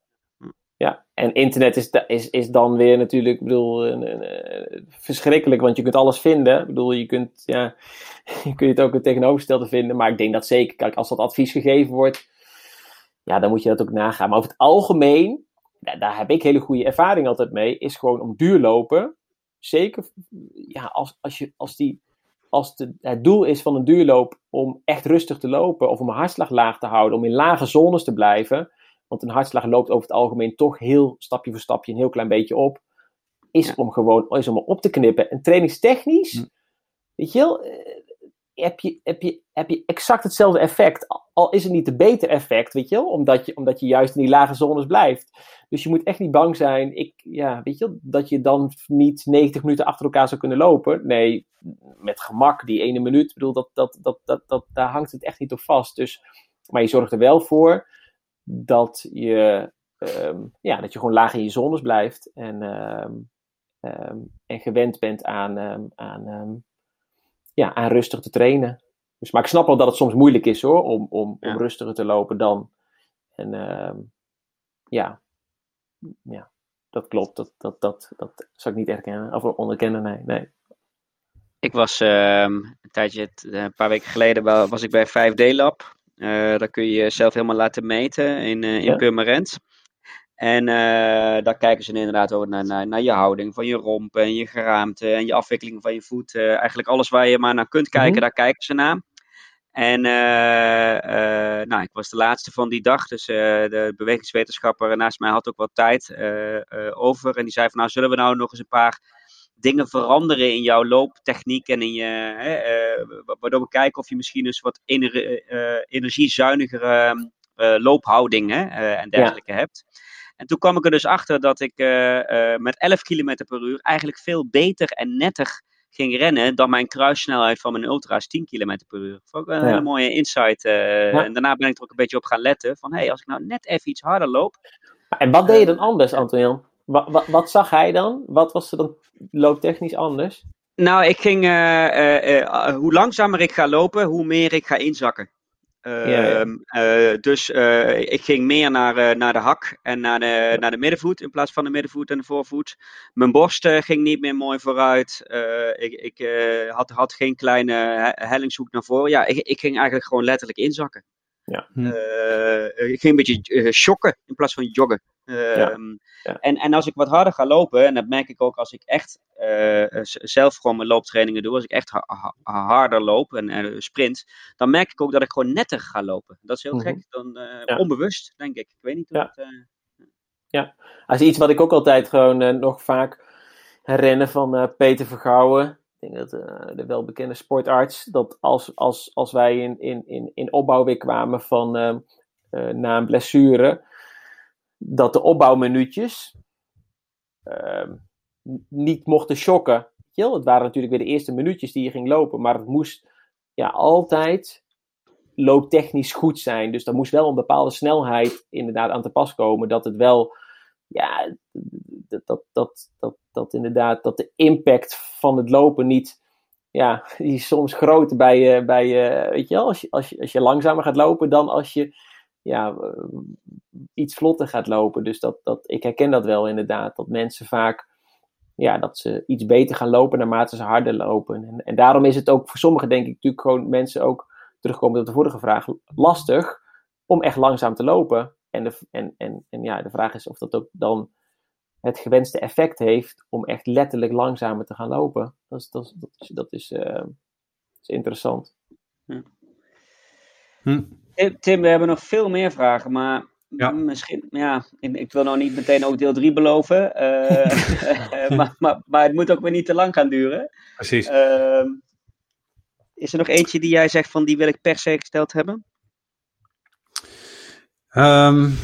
ja. En internet is, is, is dan weer natuurlijk, ik bedoel, een, een, een, verschrikkelijk, want je kunt alles vinden. Ik bedoel, je kunt, ja, je kunt het ook het tegenovergestelde vinden, maar ik denk dat zeker, kijk, als dat advies gegeven wordt, ja, dan moet je dat ook nagaan. Maar over het algemeen, daar heb ik hele goede ervaring altijd mee, is gewoon om duur lopen. Zeker ja, als, als, je, als, die, als de, het doel is van een duurloop om echt rustig te lopen, of om een hartslag laag te houden, om in lage zones te blijven, want een hartslag loopt over het algemeen toch heel stapje voor stapje een heel klein beetje op, is ja. om gewoon is om op te knippen. En trainingstechnisch, hm. weet je wel, heb je, heb, je, heb je exact hetzelfde effect. Al is het niet de beter effect, weet je wel, omdat je, omdat je juist in die lage zones blijft. Dus je moet echt niet bang zijn, ik, ja, weet je wel, dat je dan niet negentig minuten achter elkaar zou kunnen lopen. Nee, met gemak, die ene minuut, bedoel, dat, dat, dat, dat, dat, daar hangt het echt niet op vast. Dus, maar je zorgt er wel voor dat je, um, ja, dat je gewoon laag in je zones blijft en, um, um, en gewend bent aan, um, aan, um, ja, aan rustig te trainen. Dus, maar ik snap wel dat het soms moeilijk is hoor, om, om, ja. om rustiger te lopen dan. En uh, ja. ja, dat klopt. Dat, dat, dat, dat zou ik niet erkennen, of onderkennen, nee. nee. Ik was uh, een tijdje, een paar weken geleden was ik bij vijf D Lab. Uh, daar kun je jezelf helemaal laten meten in, uh, in ja. Purmerend. En uh, daar kijken ze inderdaad ook naar, naar, naar je houding van je romp en je geraamte en je afwikkeling van je voet. Uh, eigenlijk alles waar je maar naar kunt kijken, mm-hmm. daar kijken ze naar. En uh, uh, nou, ik was de laatste van die dag, dus uh, de bewegingswetenschapper naast mij had ook wat tijd uh, uh, over. En die zei van nou, zullen we nou nog eens een paar dingen veranderen in jouw looptechniek en in je, uh, uh, waardoor we kijken of je misschien eens wat ener- uh, energiezuinigere uh, loophouding hè, uh, en dergelijke ja. hebt. En toen kwam ik er dus achter dat ik uh, uh, met elf kilometer per uur eigenlijk veel beter en netter ging rennen dan mijn kruissnelheid van mijn ultra's tien kilometer per uur. Vond ik een ja. hele mooie insight. Uh, ja. En daarna ben ik er ook een beetje op gaan letten. Van hé, hey, als ik nou net even iets harder loop. En wat uh, deed je dan anders, Anton-Jan? Wat, wat, wat zag hij dan? Wat was er dan looptechnisch anders? Nou, ik ging... Uh, uh, uh, hoe langzamer ik ga lopen, hoe meer ik ga inzakken. Uh, ja, ja. Uh, dus uh, ik ging meer naar, uh, naar de hak en naar de, ja. naar de middenvoet in plaats van de middenvoet en de voorvoet. Mijn borst uh, ging niet meer mooi vooruit. Uh, ik ik uh, had, had geen kleine hellingshoek naar voren. Ja, ik, ik ging eigenlijk gewoon letterlijk inzakken. Ja. Hm. Uh, ik ging een beetje uh, shocken in plaats van joggen. Uh, ja. Ja. En, en als ik wat harder ga lopen, en dat merk ik ook als ik echt uh, zelf gewoon mijn looptrainingen doe, als ik echt ha- ha- harder loop en uh, sprint, dan merk ik ook dat ik gewoon netter ga lopen. Dat is heel mm-hmm. gek, dan uh, ja. onbewust, denk ik. Ik weet niet hoe ja. het... Uh... Ja, als iets wat ik ook altijd gewoon uh, nog vaak herinner van uh, Peter Vergouwen, ik denk dat uh, de welbekende sportarts, dat als, als, als wij in, in, in, in opbouw weer kwamen van uh, uh, na een blessure, dat de opbouwminuutjes uh, niet mochten shocken. Heel, het waren natuurlijk weer de eerste minuutjes die je ging lopen, maar het moest ja, altijd looptechnisch goed zijn. Dus daar moest wel een bepaalde snelheid inderdaad aan te pas komen, dat het wel, ja, dat, dat, dat, dat, dat inderdaad, dat de impact van het lopen niet, ja, die is soms groter bij, uh, bij uh, weet je wel, als je, als je, als je langzamer gaat lopen dan als je, ja, iets vlotter gaat lopen. Dus dat, dat, ik herken dat wel inderdaad. Dat mensen vaak, ja, dat ze iets beter gaan lopen naarmate ze harder lopen. En, en daarom is het ook voor sommigen, denk ik, natuurlijk gewoon mensen ook, terugkomen op de vorige vraag, lastig om echt langzaam te lopen. En, de, en, en, en ja, de vraag is of dat ook dan het gewenste effect heeft om echt letterlijk langzamer te gaan lopen. Dat is, dat, dat is, dat is, uh, is interessant. Hm. Hm. Tim, we hebben nog veel meer vragen, maar ja. misschien, ja, ik, ik wil nou niet meteen ook deel drie beloven, uh, maar, maar, maar het moet ook weer niet te lang gaan duren. Precies. Uh, Is er nog eentje die jij zegt van die wil ik per se gesteld hebben? Um,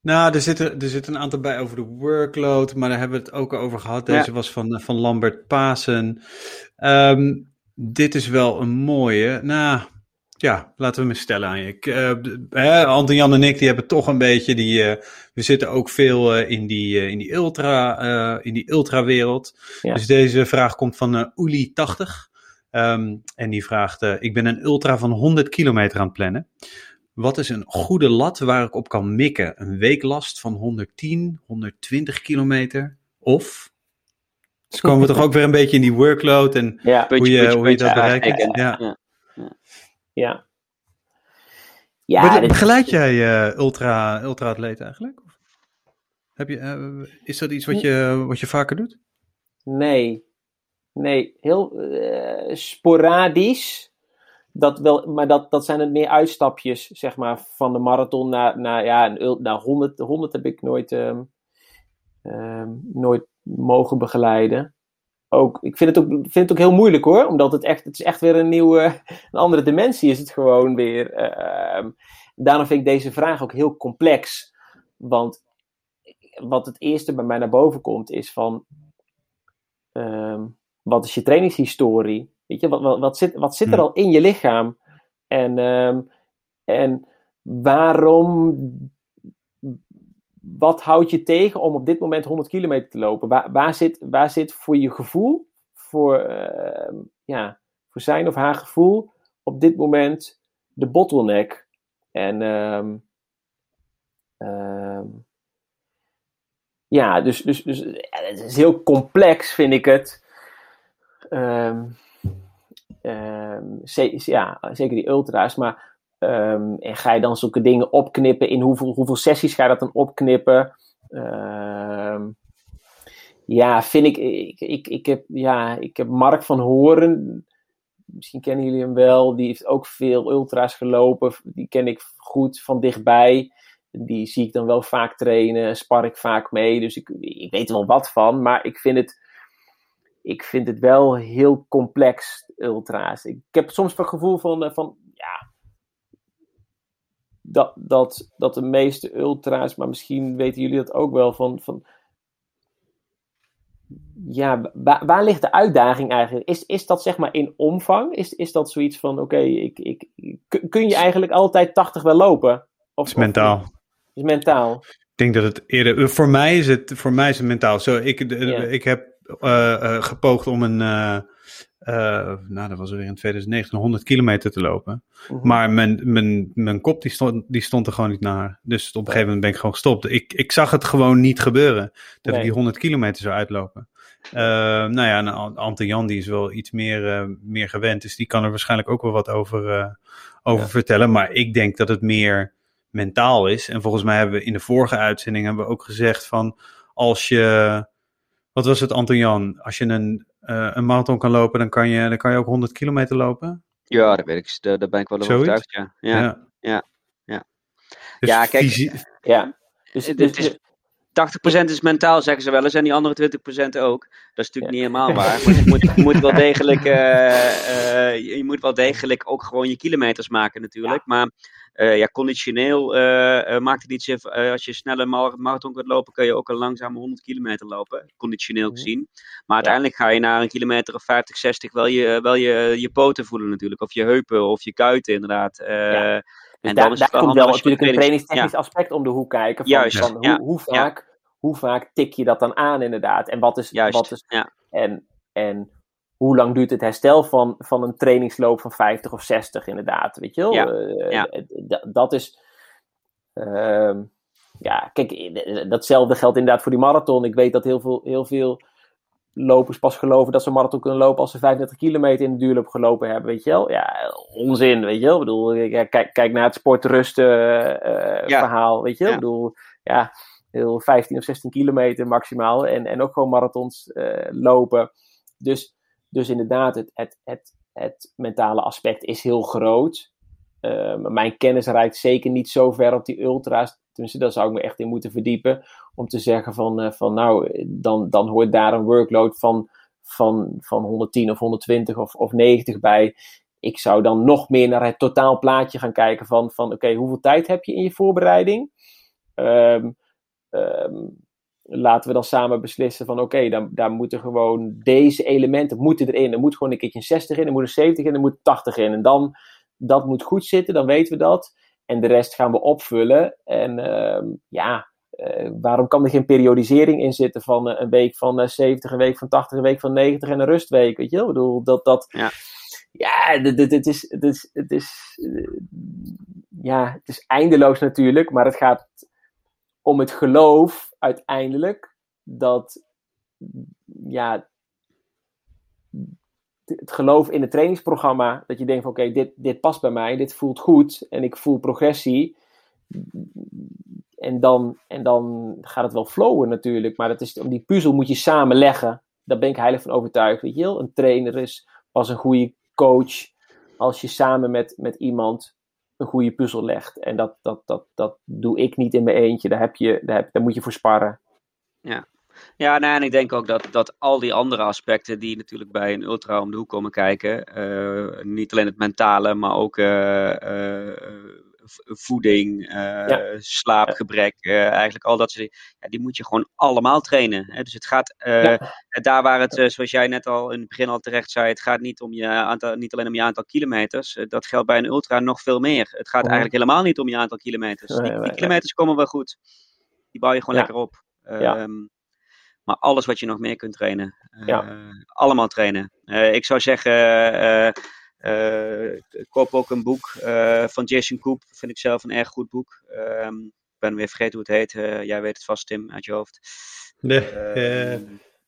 nou, er zitten er zit een aantal bij over de workload, maar daar hebben we het ook over gehad. Deze ja. was van, van Lambert Pasen. Um, dit is wel een mooie. Nou, ja, laten we me stellen aan je. Ik, uh, Anton, Jan en ik, die hebben toch een beetje die... Uh, we zitten ook veel uh, in die, uh, in die ultra, uh, in die ultrawereld. Ja. Dus deze vraag komt van uh, Uli tachtig. Um, en die vraagt, uh, ik ben een ultra van honderd kilometer aan het plannen. Wat is een goede lat waar ik op kan mikken? Een weeklast van honderdtien, honderdtwintig kilometer? Of... Dus komen we toch ook weer een beetje in die workload en ja, hoe, puntje, je, puntje, hoe je dat bereikt. Ja, ja. ja. ja. ja. ja Be- begeleid is... jij uh, ultra, ultra-atleet eigenlijk? Of heb je, uh, is dat iets wat je, wat je vaker doet? Nee. Nee, heel uh, sporadisch. Dat wel, maar dat, dat zijn het meer uitstapjes, zeg maar, van de marathon naar, naar, ja, naar honderd. honderd heb ik nooit, um, um, nooit mogen begeleiden. Ook, ik vind het ook, vind het ook heel moeilijk hoor, omdat het echt, het is echt weer een nieuwe, een andere dimensie is het gewoon weer. Uh, daarom vind ik deze vraag ook heel complex. Want wat het eerste bij mij naar boven komt is van... Um, Wat is je trainingshistorie? Weet je, wat, wat, wat, zit, wat zit er al in je lichaam? En, um, en waarom... Wat houdt je tegen om op dit moment honderd kilometer te lopen? Waar, waar, zit, waar zit voor je gevoel, voor, uh, ja, voor zijn of haar gevoel, op dit moment de bottleneck? En... Um, um, ja, dus, dus, dus ja, het is heel complex, vind ik het. Um, um, ze- ja, zeker die ultra's, maar um, en ga je dan zulke dingen opknippen, in hoeveel, hoeveel sessies ga je dat dan opknippen? Um, ja, vind ik ik, ik, ik, heb, ja, ik heb Mark van Horen, misschien kennen jullie hem wel, die heeft ook veel ultra's gelopen, die ken ik goed van dichtbij, die zie ik dan wel vaak trainen, spar ik vaak mee, dus ik, ik weet er wel wat van, maar ik vind het Ik vind het wel heel complex, ultra's. Ik heb soms het gevoel van, van ja, dat, dat, dat de meeste ultra's, maar misschien weten jullie dat ook wel, van, van ja, waar, waar ligt de uitdaging eigenlijk? Is, is dat zeg maar in omvang? Is, is dat zoiets van, oké, okay, ik, ik, kun je eigenlijk altijd tachtig wel lopen? Of, is mentaal. Of, is mentaal. Ik denk dat het eerder, voor mij is het, voor mij is het mentaal. Zo, ik, yeah. ik heb Uh, uh, gepoogd om een, uh, uh, nou dat was weer in twintig negentien, honderd kilometer te lopen. Uh-huh. Maar mijn, mijn, mijn kop die stond, die stond er gewoon niet naar. Dus op een gegeven moment ben ik gewoon gestopt. Ik, ik zag het gewoon niet gebeuren, dat nee. ik die honderd kilometer zou uitlopen. Uh, nou ja, nou, Ante Jan die is wel iets meer, uh, meer gewend, dus die kan er waarschijnlijk ook wel wat over, uh, over ja. vertellen. Maar ik denk dat het meer mentaal is. En volgens mij hebben we in de vorige uitzending hebben we ook gezegd van, als je... Wat was het, Anton Jan? Als je een, uh, een marathon kan lopen, dan kan je, dan kan je ook honderd kilometer lopen? Ja, dat weet ik. Daar, daar ben ik wel over overtuigd, ja. Ja, ja. ja, ja. Dus ja kijk, fysi- ja. Dus, dus, dus, dus, tachtig procent is mentaal, zeggen ze wel eens, en die andere twintig procent ook. Dat is natuurlijk ja. niet helemaal waar. Maar je, moet, je, moet wel degelijk, uh, uh, je moet wel degelijk ook gewoon je kilometers maken natuurlijk. Ja. Maar uh, ja, conditioneel uh, uh, maakt het niet zin. Uh, als je snel een marathon kunt lopen, kun je ook een langzame honderd kilometer lopen. Conditioneel gezien. Maar uiteindelijk ga je na een kilometer of vijftig, zestig wel je, wel je, je poten voelen natuurlijk. Of je heupen of je kuiten inderdaad. Uh, ja. En daar, daar komt wel natuurlijk een trainingstechnisch ja. aspect om de hoek kijken. Van, Juist, van ja, hoe, hoe, vaak, ja. hoe vaak tik je dat dan aan inderdaad? En wat is... Juist, wat is ja. en, en hoe lang duurt het herstel van, van een trainingsloop van vijftig of zestig inderdaad? Weet je wel? Ja, uh, ja. D- dat is... Uh, ja, kijk, datzelfde geldt inderdaad voor die marathon. Ik weet dat heel veel, heel veel lopers pas geloven dat ze een marathon kunnen lopen als ze vijfendertig kilometer in de duurloop gelopen hebben, weet je wel? Ja, onzin, weet je wel? Ik bedoel, kijk, kijk naar het sportrusten uh, ja. verhaal, weet je wel? Ja. Ik bedoel, ja, heel vijftien of zestien kilometer maximaal en, en ook gewoon marathons uh, lopen. Dus, dus inderdaad, het, het, het, het mentale aspect is heel groot. Uh, mijn kennis reikt zeker niet zo ver op die ultra's. Tenminste, daar zou ik me echt in moeten verdiepen. Om te zeggen van, uh, van nou, dan, dan hoort daar een workload van, van, van honderdtien of honderdtwintig of, of negentig bij. Ik zou dan nog meer naar het totaalplaatje gaan kijken van, van oké, okay, hoeveel tijd heb je in je voorbereiding? Um, um, laten we dan samen beslissen van oké, okay, dan, daar moeten gewoon deze elementen moeten erin. Er moet gewoon een keertje een zestig in, er moet een zeventig in, er moet een tachtig in. En dan, dat moet goed zitten, dan weten we dat. En de rest gaan we opvullen. En uh, ja, uh, waarom kan er geen periodisering in zitten van uh, een week van uh, zeventig, een week van tachtig, een week van negentig en een rustweek? Weet je wel? Ik bedoel, dat dat... Ja. Ja, dit, dit is, dit is, dit is, ja, het is eindeloos natuurlijk, maar het gaat om het geloof uiteindelijk dat, ja, het geloof in het trainingsprogramma, dat je denkt van oké, okay, dit, dit past bij mij, dit voelt goed en ik voel progressie en dan, en dan gaat het wel flowen natuurlijk, maar dat is, die puzzel moet je samenleggen, daar ben ik heilig van overtuigd, weet je wel, een trainer is pas een goede coach als je samen met, met iemand een goede puzzel legt. En dat, dat, dat, dat doe ik niet in mijn eentje. Daar, heb je, daar, heb, daar moet je voor sparren. Ja, ja nou, en ik denk ook dat, dat al die andere aspecten die natuurlijk bij een ultra om de hoek komen kijken. Uh, niet alleen het mentale, maar ook uh, uh, voeding, uh, ja. slaapgebrek. Uh, eigenlijk al dat soort dingen. Ja, die moet je gewoon allemaal trainen. Hè? Dus het gaat... Uh, ja. Daar waar het, zoals jij net al in het begin al terecht zei, het gaat niet, om je aantal, niet alleen om je aantal kilometers. Dat geldt bij een ultra nog veel meer. Het gaat eigenlijk helemaal niet om je aantal kilometers. Die, die kilometers komen wel goed. Die bouw je gewoon ja. lekker op. Ja. Um, maar alles wat je nog meer kunt trainen. Uh, ja. Allemaal trainen. Uh, ik zou zeggen, uh, uh, koop ook een boek uh, van Jason Koop. Vind ik zelf een erg goed boek. Um, ik ben weer vergeten hoe het heet. Uh, jij weet het vast, Tim, uit je hoofd. Nee. Uh, uh.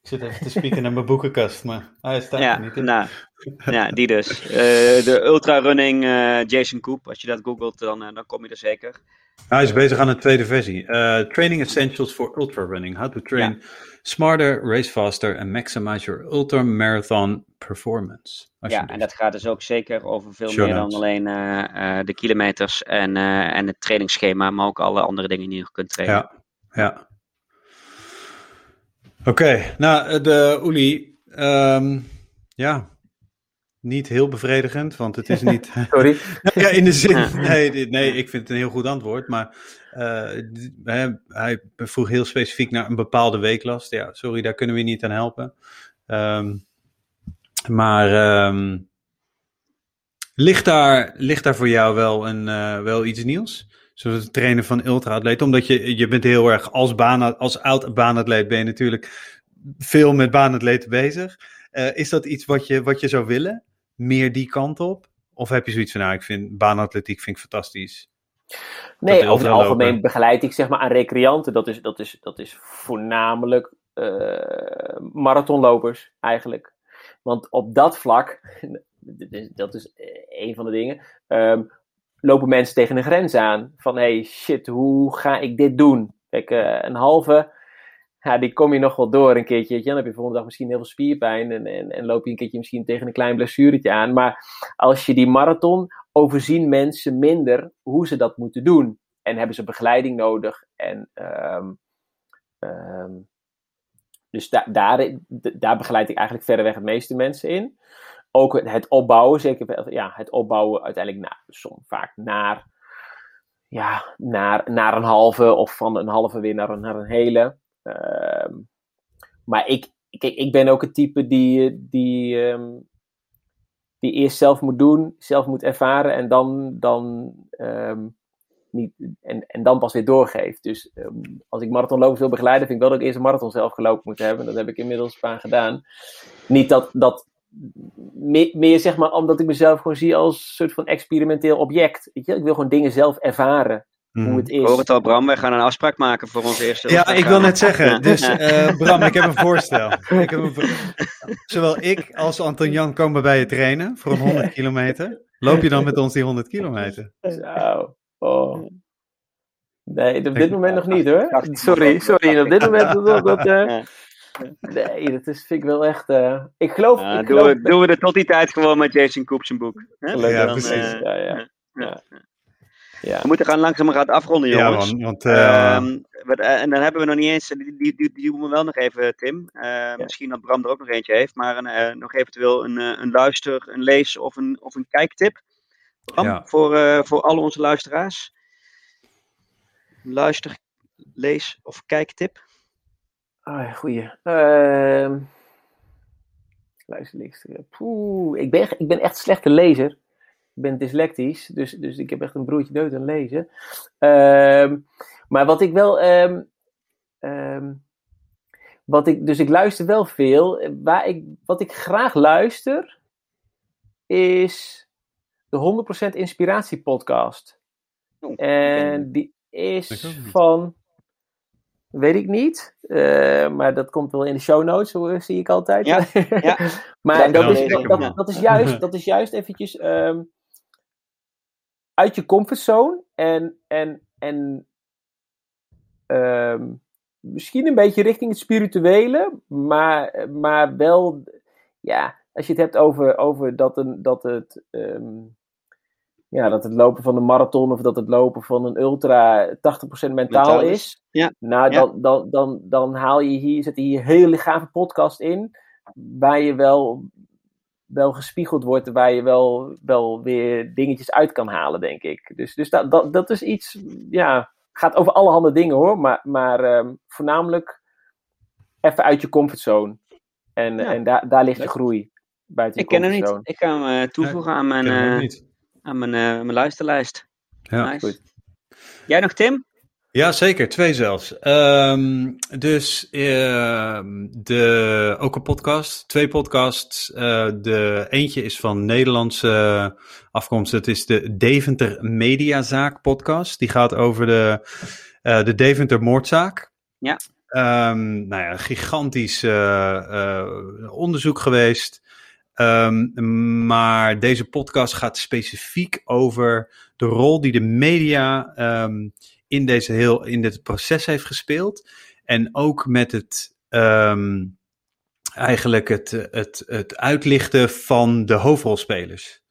Ik zit even te spieken naar mijn boekenkast, maar hij staat ja, er niet in. Nou, ja, die dus. Uh, de ultrarunning uh, Jason Koop. Als je dat googelt, dan, uh, dan kom je er zeker. Hij is bezig aan een tweede versie. Uh, Training Essentials for Ultrarunning. How to train ja. smarter, race faster and maximize your ultramarathon performance. Ja, en dat gaat dus ook zeker over veel Show meer notes. Dan alleen uh, uh, de kilometers en, uh, en het trainingsschema. Maar ook alle andere dingen die je kunt trainen. Ja, ja. Oké, okay, nou, de Uli, um, ja, niet heel bevredigend, want het is niet... Sorry. Ja, in de zin, nee, nee, ik vind het een heel goed antwoord, maar uh, hij, hij vroeg heel specifiek naar een bepaalde weeklast. Ja, sorry, daar kunnen we je niet aan helpen. Um, maar um, ligt, daar, ligt daar voor jou wel, een, uh, wel iets nieuws? Zoals het trainen van ultra-atleten. Omdat je, je bent heel erg als, baan, als oud-baanatleet ben je natuurlijk veel met baanatleten bezig. Uh, is dat iets wat je, wat je zou willen? Meer die kant op? Of heb je zoiets van, nou, ik vind baanatletiek vind ik fantastisch. Nee, over het algemeen lopen. Begeleid ik zeg maar aan recreanten. Dat is, dat is, dat is voornamelijk uh, marathonlopers eigenlijk. Want op dat vlak, dat is een van de dingen... Um, lopen mensen tegen een grens aan. Van, hé, hey, shit, hoe ga ik dit doen? Kijk, uh, een halve, ja, die kom je nog wel door een keertje. Ja, dan heb je de volgende dag misschien heel veel spierpijn. En, en, en loop je een keertje misschien tegen een klein blessuretje aan. Maar als je die marathon, overzien mensen minder hoe ze dat moeten doen. En hebben ze begeleiding nodig. En, um, um, dus da- daar, d- daar begeleid ik eigenlijk verreweg het meeste mensen in. Ook het opbouwen, zeker ja, het opbouwen uiteindelijk na, soms vaak naar, ja, naar, naar een halve of van een halve weer naar een, naar een hele. Uh, maar ik, ik, ik ben ook het type die, die, um, die eerst zelf moet doen, zelf moet ervaren en dan, dan, um, niet, en, en dan pas weer doorgeeft. Dus um, als ik marathonlopers wil begeleiden, vind ik wel dat ik eerst een marathon zelf gelopen moet hebben. Dat heb ik inmiddels vaak gedaan. Niet dat... dat Me- meer zeg maar omdat ik mezelf gewoon zie als een soort van experimenteel object. Weet je? Ik wil gewoon dingen zelf ervaren. Mm. Hoe het is. Ik hoor het al, Bram. Wij gaan een afspraak maken voor ons eerste. Ja, ik wil net zeggen. Dus uh, Bram, ik heb een voorstel. Ik heb een voor... Zowel ik als Anton Jan komen bij je trainen voor een honderd kilometer. Loop je dan met ons die honderd kilometer? Zo. Oh. Nee, op dit moment nog niet hoor. Sorry, sorry. Op dit moment dat... dat uh... Nee, dat is, vind ik wel echt... Uh, ik geloof... Ja, ik geloof doen, we, doen we er tot die tijd gewoon met Jason Koop zijn boek. Hè? Ja, dan, precies. Uh, ja, ja. Ja. Ja. Ja. We moeten gaan langzaam gaan afronden, jongens. Ja, man, want, uh... um, wat, uh, en dan hebben we nog niet eens, die, die, die, die doen we wel nog even, Tim. Uh, ja. Misschien dat Bram er ook nog eentje heeft, maar een, uh, nog eventueel een, uh, een luister, een lees of een, of een kijktip. Bram, ja. voor, uh, voor al onze luisteraars. Luister, lees of kijktip. Ah, goeie. Uh, luister, lees. Poeh, ik ben, ik ben echt een slechte lezer. Ik ben dyslectisch, dus, dus ik heb echt een broertje dood aan lezen. Um, maar wat ik wel... Um, um, wat ik, dus ik luister wel veel. Waar ik, wat ik graag luister... is de honderd procent inspiratie podcast. Oh, en die is van... weet ik niet. Uh, maar dat komt wel in de show notes, zo zie ik altijd. Ja, ja. Maar ja, dat, is, dat, dat, dat, is juist, dat is juist eventjes... Um, uit je comfortzone en, en, en uh, misschien een beetje richting het spirituele, maar, maar wel, ja, als je het hebt over, over dat, een, dat, het, um, ja, dat het lopen van een marathon of dat het lopen van een ultra tachtig procent mentaal, mentaal is, is. Ja. Nou, dan, ja. dan, dan, dan haal je hier, zet je hier een hele gave podcast in, waar je wel... wel gespiegeld wordt, waar je wel, wel weer dingetjes uit kan halen, denk ik. Dus, dus dat, dat, dat is iets, ja, gaat over allerhande dingen, hoor. Maar, maar um, voornamelijk even uit je comfortzone. En, ja. en da- daar ligt de groei buiten je comfortzone. Ik ken hem niet. Ik ga hem uh, toevoegen ja, aan mijn, uh, aan mijn, uh, mijn luisterlijst. Ja. Nice. Goed. Jij nog, Tim? Ja, zeker. Twee zelfs. Um, dus uh, de, ook een podcast. Twee podcasts. Uh, de eentje is van Nederlandse afkomst. Dat is de Deventer Mediazaak podcast. Die gaat over de, uh, de Deventer moordzaak. Ja. Um, nou ja, gigantisch uh, uh, onderzoek geweest. Um, maar deze podcast gaat specifiek over de rol die de media... Um, in deze heel, in dit proces heeft gespeeld. En ook met het um, eigenlijk het, het, het uitlichten van de hoofdrolspelers.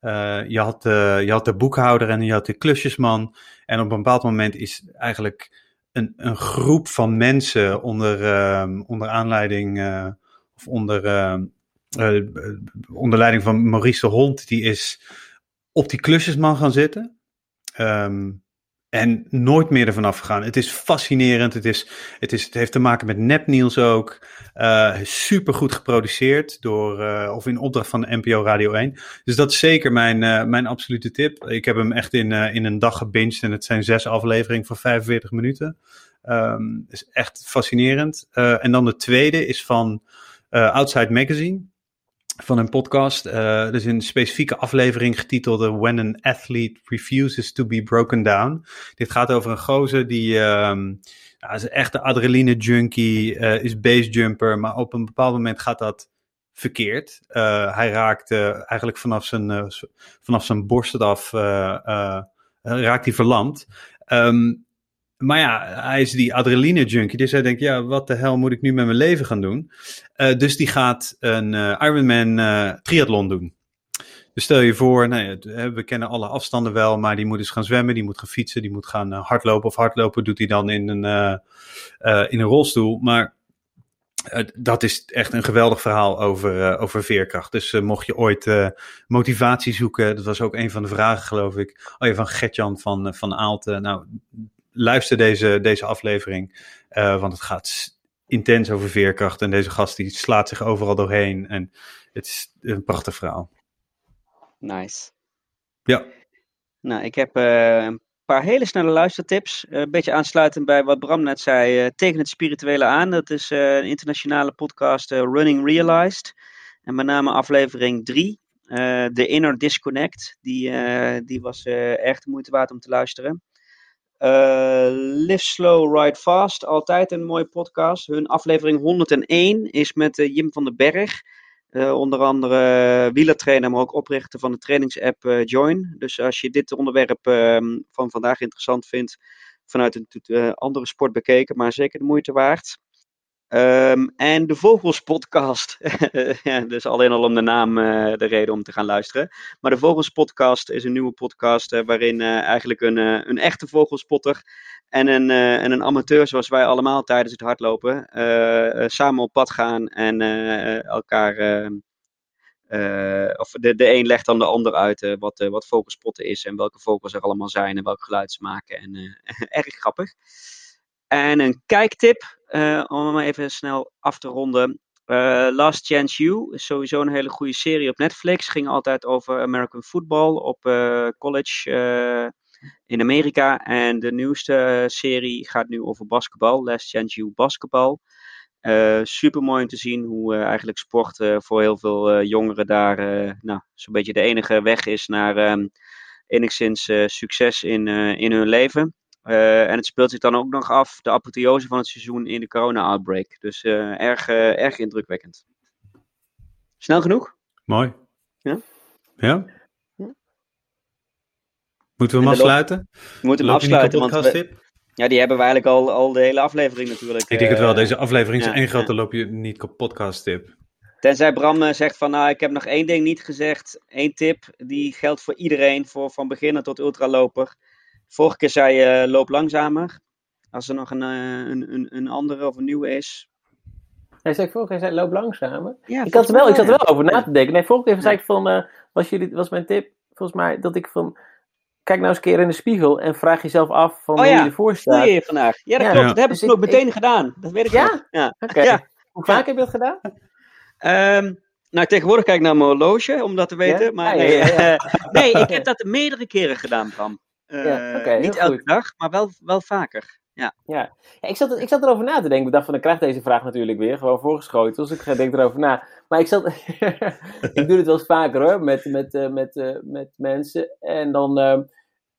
Uh, je, had de, je had de boekhouder en je had de klusjesman. En op een bepaald moment is eigenlijk een, een groep van mensen onder, um, onder aanleiding uh, of onder, uh, uh, onder leiding van Maurice de Hond, die is op die klusjesman gaan zitten. Um, En nooit meer ervan afgegaan. Het is fascinerend. Het, is, het, is, het heeft te maken met Nep-Niels ook. Uh, super goed geproduceerd. Door, uh, of in opdracht van de N P O Radio één. Dus dat is zeker mijn, uh, mijn absolute tip. Ik heb hem echt in, uh, in een dag gebinged. En het zijn zes afleveringen van vijfenveertig minuten. Um, is echt fascinerend. Uh, en dan de tweede is van uh, Outside Magazine. Van een podcast. Uh, er is een specifieke aflevering getiteld When an Athlete Refuses to be Broken Down. Dit gaat over een gozer die um, nou, is echt een adrenaline junkie, uh, is basejumper, maar op een bepaald moment gaat dat verkeerd. Uh, hij raakt uh, eigenlijk vanaf zijn, uh, vanaf zijn borst af, uh, uh, raakt hij verlamd. Um, Maar ja, hij is die adrenaline junkie. Dus hij denkt, ja, wat de hel moet ik nu met mijn leven gaan doen? Uh, dus die gaat een uh, Ironman uh, triathlon doen. Dus stel je voor, nou ja, we kennen alle afstanden wel, maar die moet dus gaan zwemmen, die moet gaan fietsen, die moet gaan uh, hardlopen. Of hardlopen doet hij dan in een, uh, uh, in een rolstoel. Maar uh, dat is echt een geweldig verhaal over, uh, over veerkracht. Dus uh, mocht je ooit uh, motivatie zoeken, dat was ook een van de vragen, geloof ik. Oh ja, van Geert-Jan van, uh, van Aalten. Uh, nou... Luister deze, deze aflevering, uh, want het gaat intens over veerkracht. En deze gast die slaat zich overal doorheen. En het is een prachtig verhaal. Nice. Ja. Nou, ik heb uh, een paar hele snelle luistertips. Uh, een beetje aansluitend bij wat Bram net zei. Uh, tegen het spirituele aan. Dat is uh, een internationale podcast, uh, Running Realized. En met name aflevering drie. Uh, The Inner Disconnect. Die, uh, die was uh, echt moeite waard om te luisteren. Uh, Live Slow, Ride Fast, altijd een mooie podcast. Hun aflevering honderd en één is met uh, Jim van den Berg. Uh, onder andere uh, wielertrainer, maar ook oprichter van de trainingsapp uh, Join. Dus als je dit onderwerp uh, van vandaag interessant vindt, vanuit een uh, andere sport bekeken, maar zeker de moeite waard. Um, en de Vogelspodcast. Ja, dus alleen al om de naam uh, de reden om te gaan luisteren. Maar de Vogelspodcast is een nieuwe podcast uh, waarin uh, eigenlijk een, uh, een echte vogelspotter en een, uh, en een amateur zoals wij allemaal tijdens het hardlopen uh, uh, samen op pad gaan en uh, elkaar... Uh, Uh, of de, de een legt dan de ander uit uh, wat, uh, wat vogelspotten is en welke vogels er allemaal zijn en welk geluid ze maken. En, uh, erg grappig. En een kijktip, uh, om hem even snel af te ronden. Uh, Last Chance U is sowieso een hele goede serie op Netflix. Ging altijd over American football op uh, college uh, in Amerika. En de nieuwste serie gaat nu over basketbal. Last Chance U basketbal. Uh, super mooi om te zien hoe uh, eigenlijk sport uh, voor heel veel uh, jongeren daar uh, nou, zo'n beetje de enige weg is naar um, enigszins uh, succes in, uh, in hun leven. Uh, en het speelt zich dan ook nog af, de apotheose van het seizoen in de corona-outbreak. Dus uh, erg, uh, erg indrukwekkend. Snel genoeg? Mooi. Ja? Ja? Ja. Moeten we hem afsluiten? We moeten hem afsluiten, want... We, Ja, die hebben we eigenlijk al, al de hele aflevering natuurlijk. Ik denk het wel, deze aflevering is ja, één grote ja. loop je niet op podcast tip. Tenzij Bram zegt van, nou, ik heb nog één ding niet gezegd. Eén tip, die geldt voor iedereen, voor van beginner tot ultraloper. Vorige keer zei je, loop langzamer. Als er nog een, een, een, een andere of een nieuwe is. Hij zei vorige keer, zei, loop langzamer. Ja, ik had er wel, ik had er wel over na te denken. Nee, vorige keer ja. zei ik van, uh, was, jullie, was mijn tip, volgens mij, dat ik van... Kijk nou eens een keer in de spiegel en vraag jezelf af van oh, hoe ja. je ervoor staat. Je vandaag. Ja, dat ja. klopt. Dat hebben ze dus ook meteen ik... gedaan. Dat weet ik ja? ook. Ja? Oké. Okay. Ja. Hoe vaak ja. heb je dat gedaan? Um, nou, tegenwoordig kijk ik naar mijn horloge, om dat te weten. Ja? Maar, ah, ja, ja, ja. nee, ik heb dat meerdere keren gedaan, Bram. Uh, ja. okay, niet elke goed. dag, maar wel, wel vaker. Ja. Ja. Ja, ik, zat, ik zat erover na te denken. Ik dacht van, ik krijg deze vraag natuurlijk weer. Gewoon voorgeschoten, dus ik denk erover na. Maar ik zat... ik doe het wel eens vaker hoor, met, met, met, met, met mensen. En dan uh,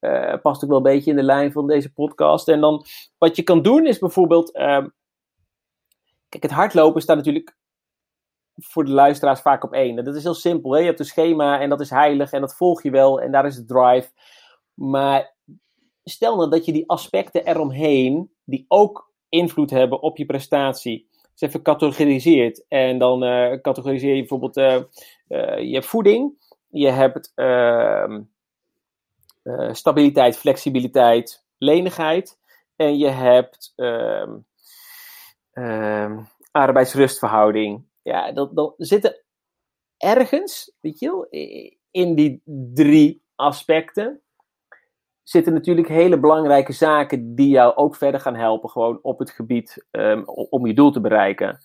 uh, past ook wel een beetje in de lijn van deze podcast. En dan, wat je kan doen is bijvoorbeeld... Uh, kijk, het hardlopen staat natuurlijk voor de luisteraars vaak op één. Dat is heel simpel. Hè? Je hebt een schema en dat is heilig en dat volg je wel. En daar is de drive. Maar... Stel nou dat je die aspecten eromheen, die ook invloed hebben op je prestatie, dus even categoriseert. En dan uh, categoriseer je bijvoorbeeld uh, uh, je voeding, je hebt uh, uh, stabiliteit, flexibiliteit, lenigheid. En je hebt uh, uh, arbeidsrustverhouding. Ja, dat, dat zitten ergens, weet je wel, in die drie aspecten. Zitten natuurlijk hele belangrijke zaken die jou ook verder gaan helpen, gewoon op het gebied um, om je doel te bereiken.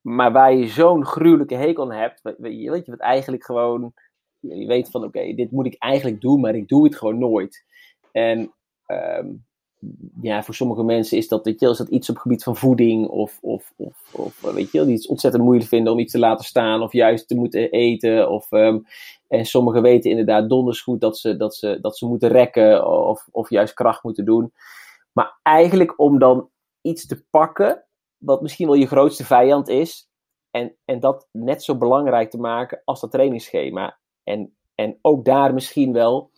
Maar waar je zo'n gruwelijke hekel aan hebt, weet je wat eigenlijk gewoon, je weet van oké, okay, dit moet ik eigenlijk doen, maar ik doe het gewoon nooit. En um, ja, voor sommige mensen is dat, weet je, is dat iets op het gebied van voeding of, of, of, of weet je, die het ontzettend moeilijk vinden om iets te laten staan of juist te moeten eten of... Um, En sommigen weten inderdaad donders goed dat ze, dat ze, dat ze moeten rekken of, of juist kracht moeten doen. Maar eigenlijk om dan iets te pakken wat misschien wel je grootste vijand is. En, en dat net zo belangrijk te maken als dat trainingsschema. En, en ook daar misschien wel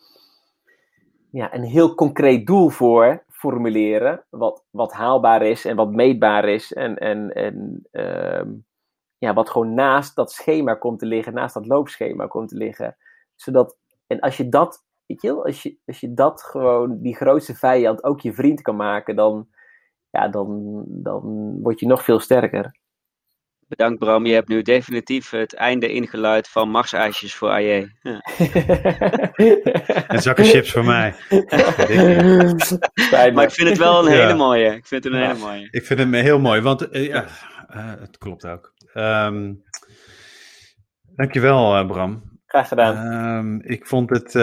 ja, een heel concreet doel voor formuleren. Wat, wat haalbaar is en wat meetbaar is. En, en, en uh, Ja, wat gewoon naast dat schema komt te liggen, naast dat loopschema komt te liggen. Zodat, en als je dat, weet je wel, als je, als je dat gewoon, die grootste vijand, ook je vriend kan maken, dan, ja, dan, dan word je nog veel sterker. Bedankt Bram, je hebt nu definitief het einde ingeluid van Marsijsjes voor A J. Ja. En zakken chips voor mij. Maar ik vind het wel een hele mooie. Ik vind het een ja. hele mooie. Ik vind hem heel mooi, want uh, ja, uh, het klopt ook. Um, dankjewel uh, Bram. Graag gedaan. Um, ik vond het uh,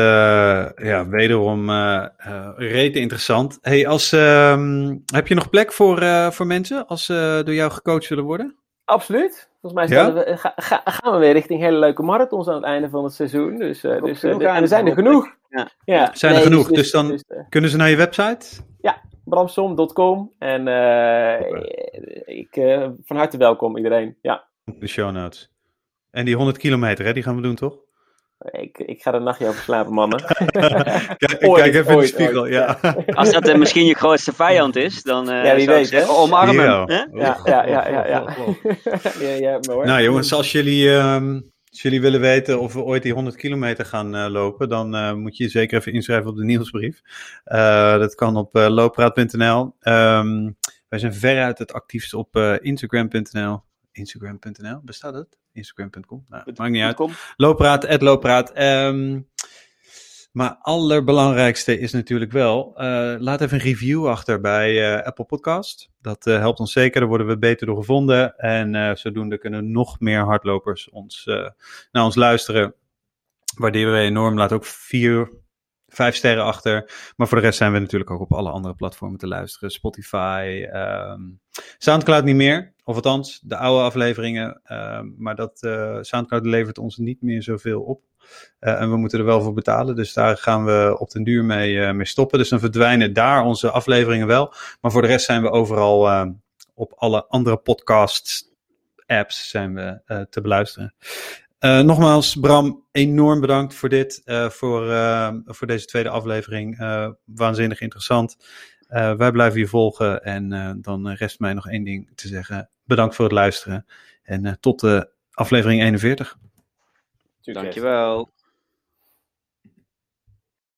ja, wederom uh, uh, rete interessant. Hey, als, um, heb je nog plek voor, uh, voor mensen als ze uh, door jou gecoacht willen worden? Absoluut. Volgens mij ja? we, ga, ga, gaan we weer richting hele leuke marathons aan het einde van het seizoen. Dus, uh, dus, uh, de, en er zijn er genoeg. Ja. Ja. Zijn er nee, genoeg, dus, dus dan dus, uh, kunnen ze naar je website? Ja, bram som dot com. En uh, ik, uh, van harte welkom iedereen. Ja. De show notes. En die honderd kilometer, hè, die gaan we doen toch? Ik, ik ga er een nachtje over slapen, mannen. Kijk, ooit, kijk even ooit, in de spiegel. Ja. Als dat uh, misschien je grootste vijand is, dan uh, ja, wie weet, hè? Omarmen. Ja, hè? Ja, ja, ja, ja, ja. Ja, ja maar hoor. Nou jongens, als jullie, um, als jullie willen weten of we ooit die honderd kilometer gaan uh, lopen, dan uh, moet je je zeker even inschrijven op de nieuwsbrief. Uh, dat kan op uh, loopraad punt n l. Um, wij zijn veruit het actiefst op uh, instagram punt n l. instagram punt n l, bestaat het? instagram punt com, nou, maakt niet uit. Loopraad, at Loopraad. Um, maar allerbelangrijkste is natuurlijk wel, uh, laat even een review achter bij uh, Apple Podcast. Dat uh, helpt ons zeker, daar worden we beter door gevonden. En uh, zodoende kunnen nog meer hardlopers ons, uh, naar ons luisteren. Waarderen we enorm, laat ook vier, vijf sterren achter. Maar voor de rest zijn we natuurlijk ook op alle andere platformen te luisteren. Spotify, um, Soundcloud niet meer. Of althans, de oude afleveringen. Uh, maar dat uh, Soundcloud levert ons niet meer zoveel op. Uh, en we moeten er wel voor betalen. Dus daar gaan we op den duur mee, uh, mee stoppen. Dus dan verdwijnen daar onze afleveringen wel. Maar voor de rest zijn we overal uh, op alle andere podcast apps zijn we uh, te beluisteren. Uh, nogmaals, Bram, enorm bedankt voor dit. Uh, voor, uh, voor deze tweede aflevering. Uh, waanzinnig interessant. Uh, wij blijven je volgen en uh, dan rest mij nog één ding te zeggen. Bedankt voor het luisteren en uh, tot uh, aflevering eenenveertig. Dankjewel.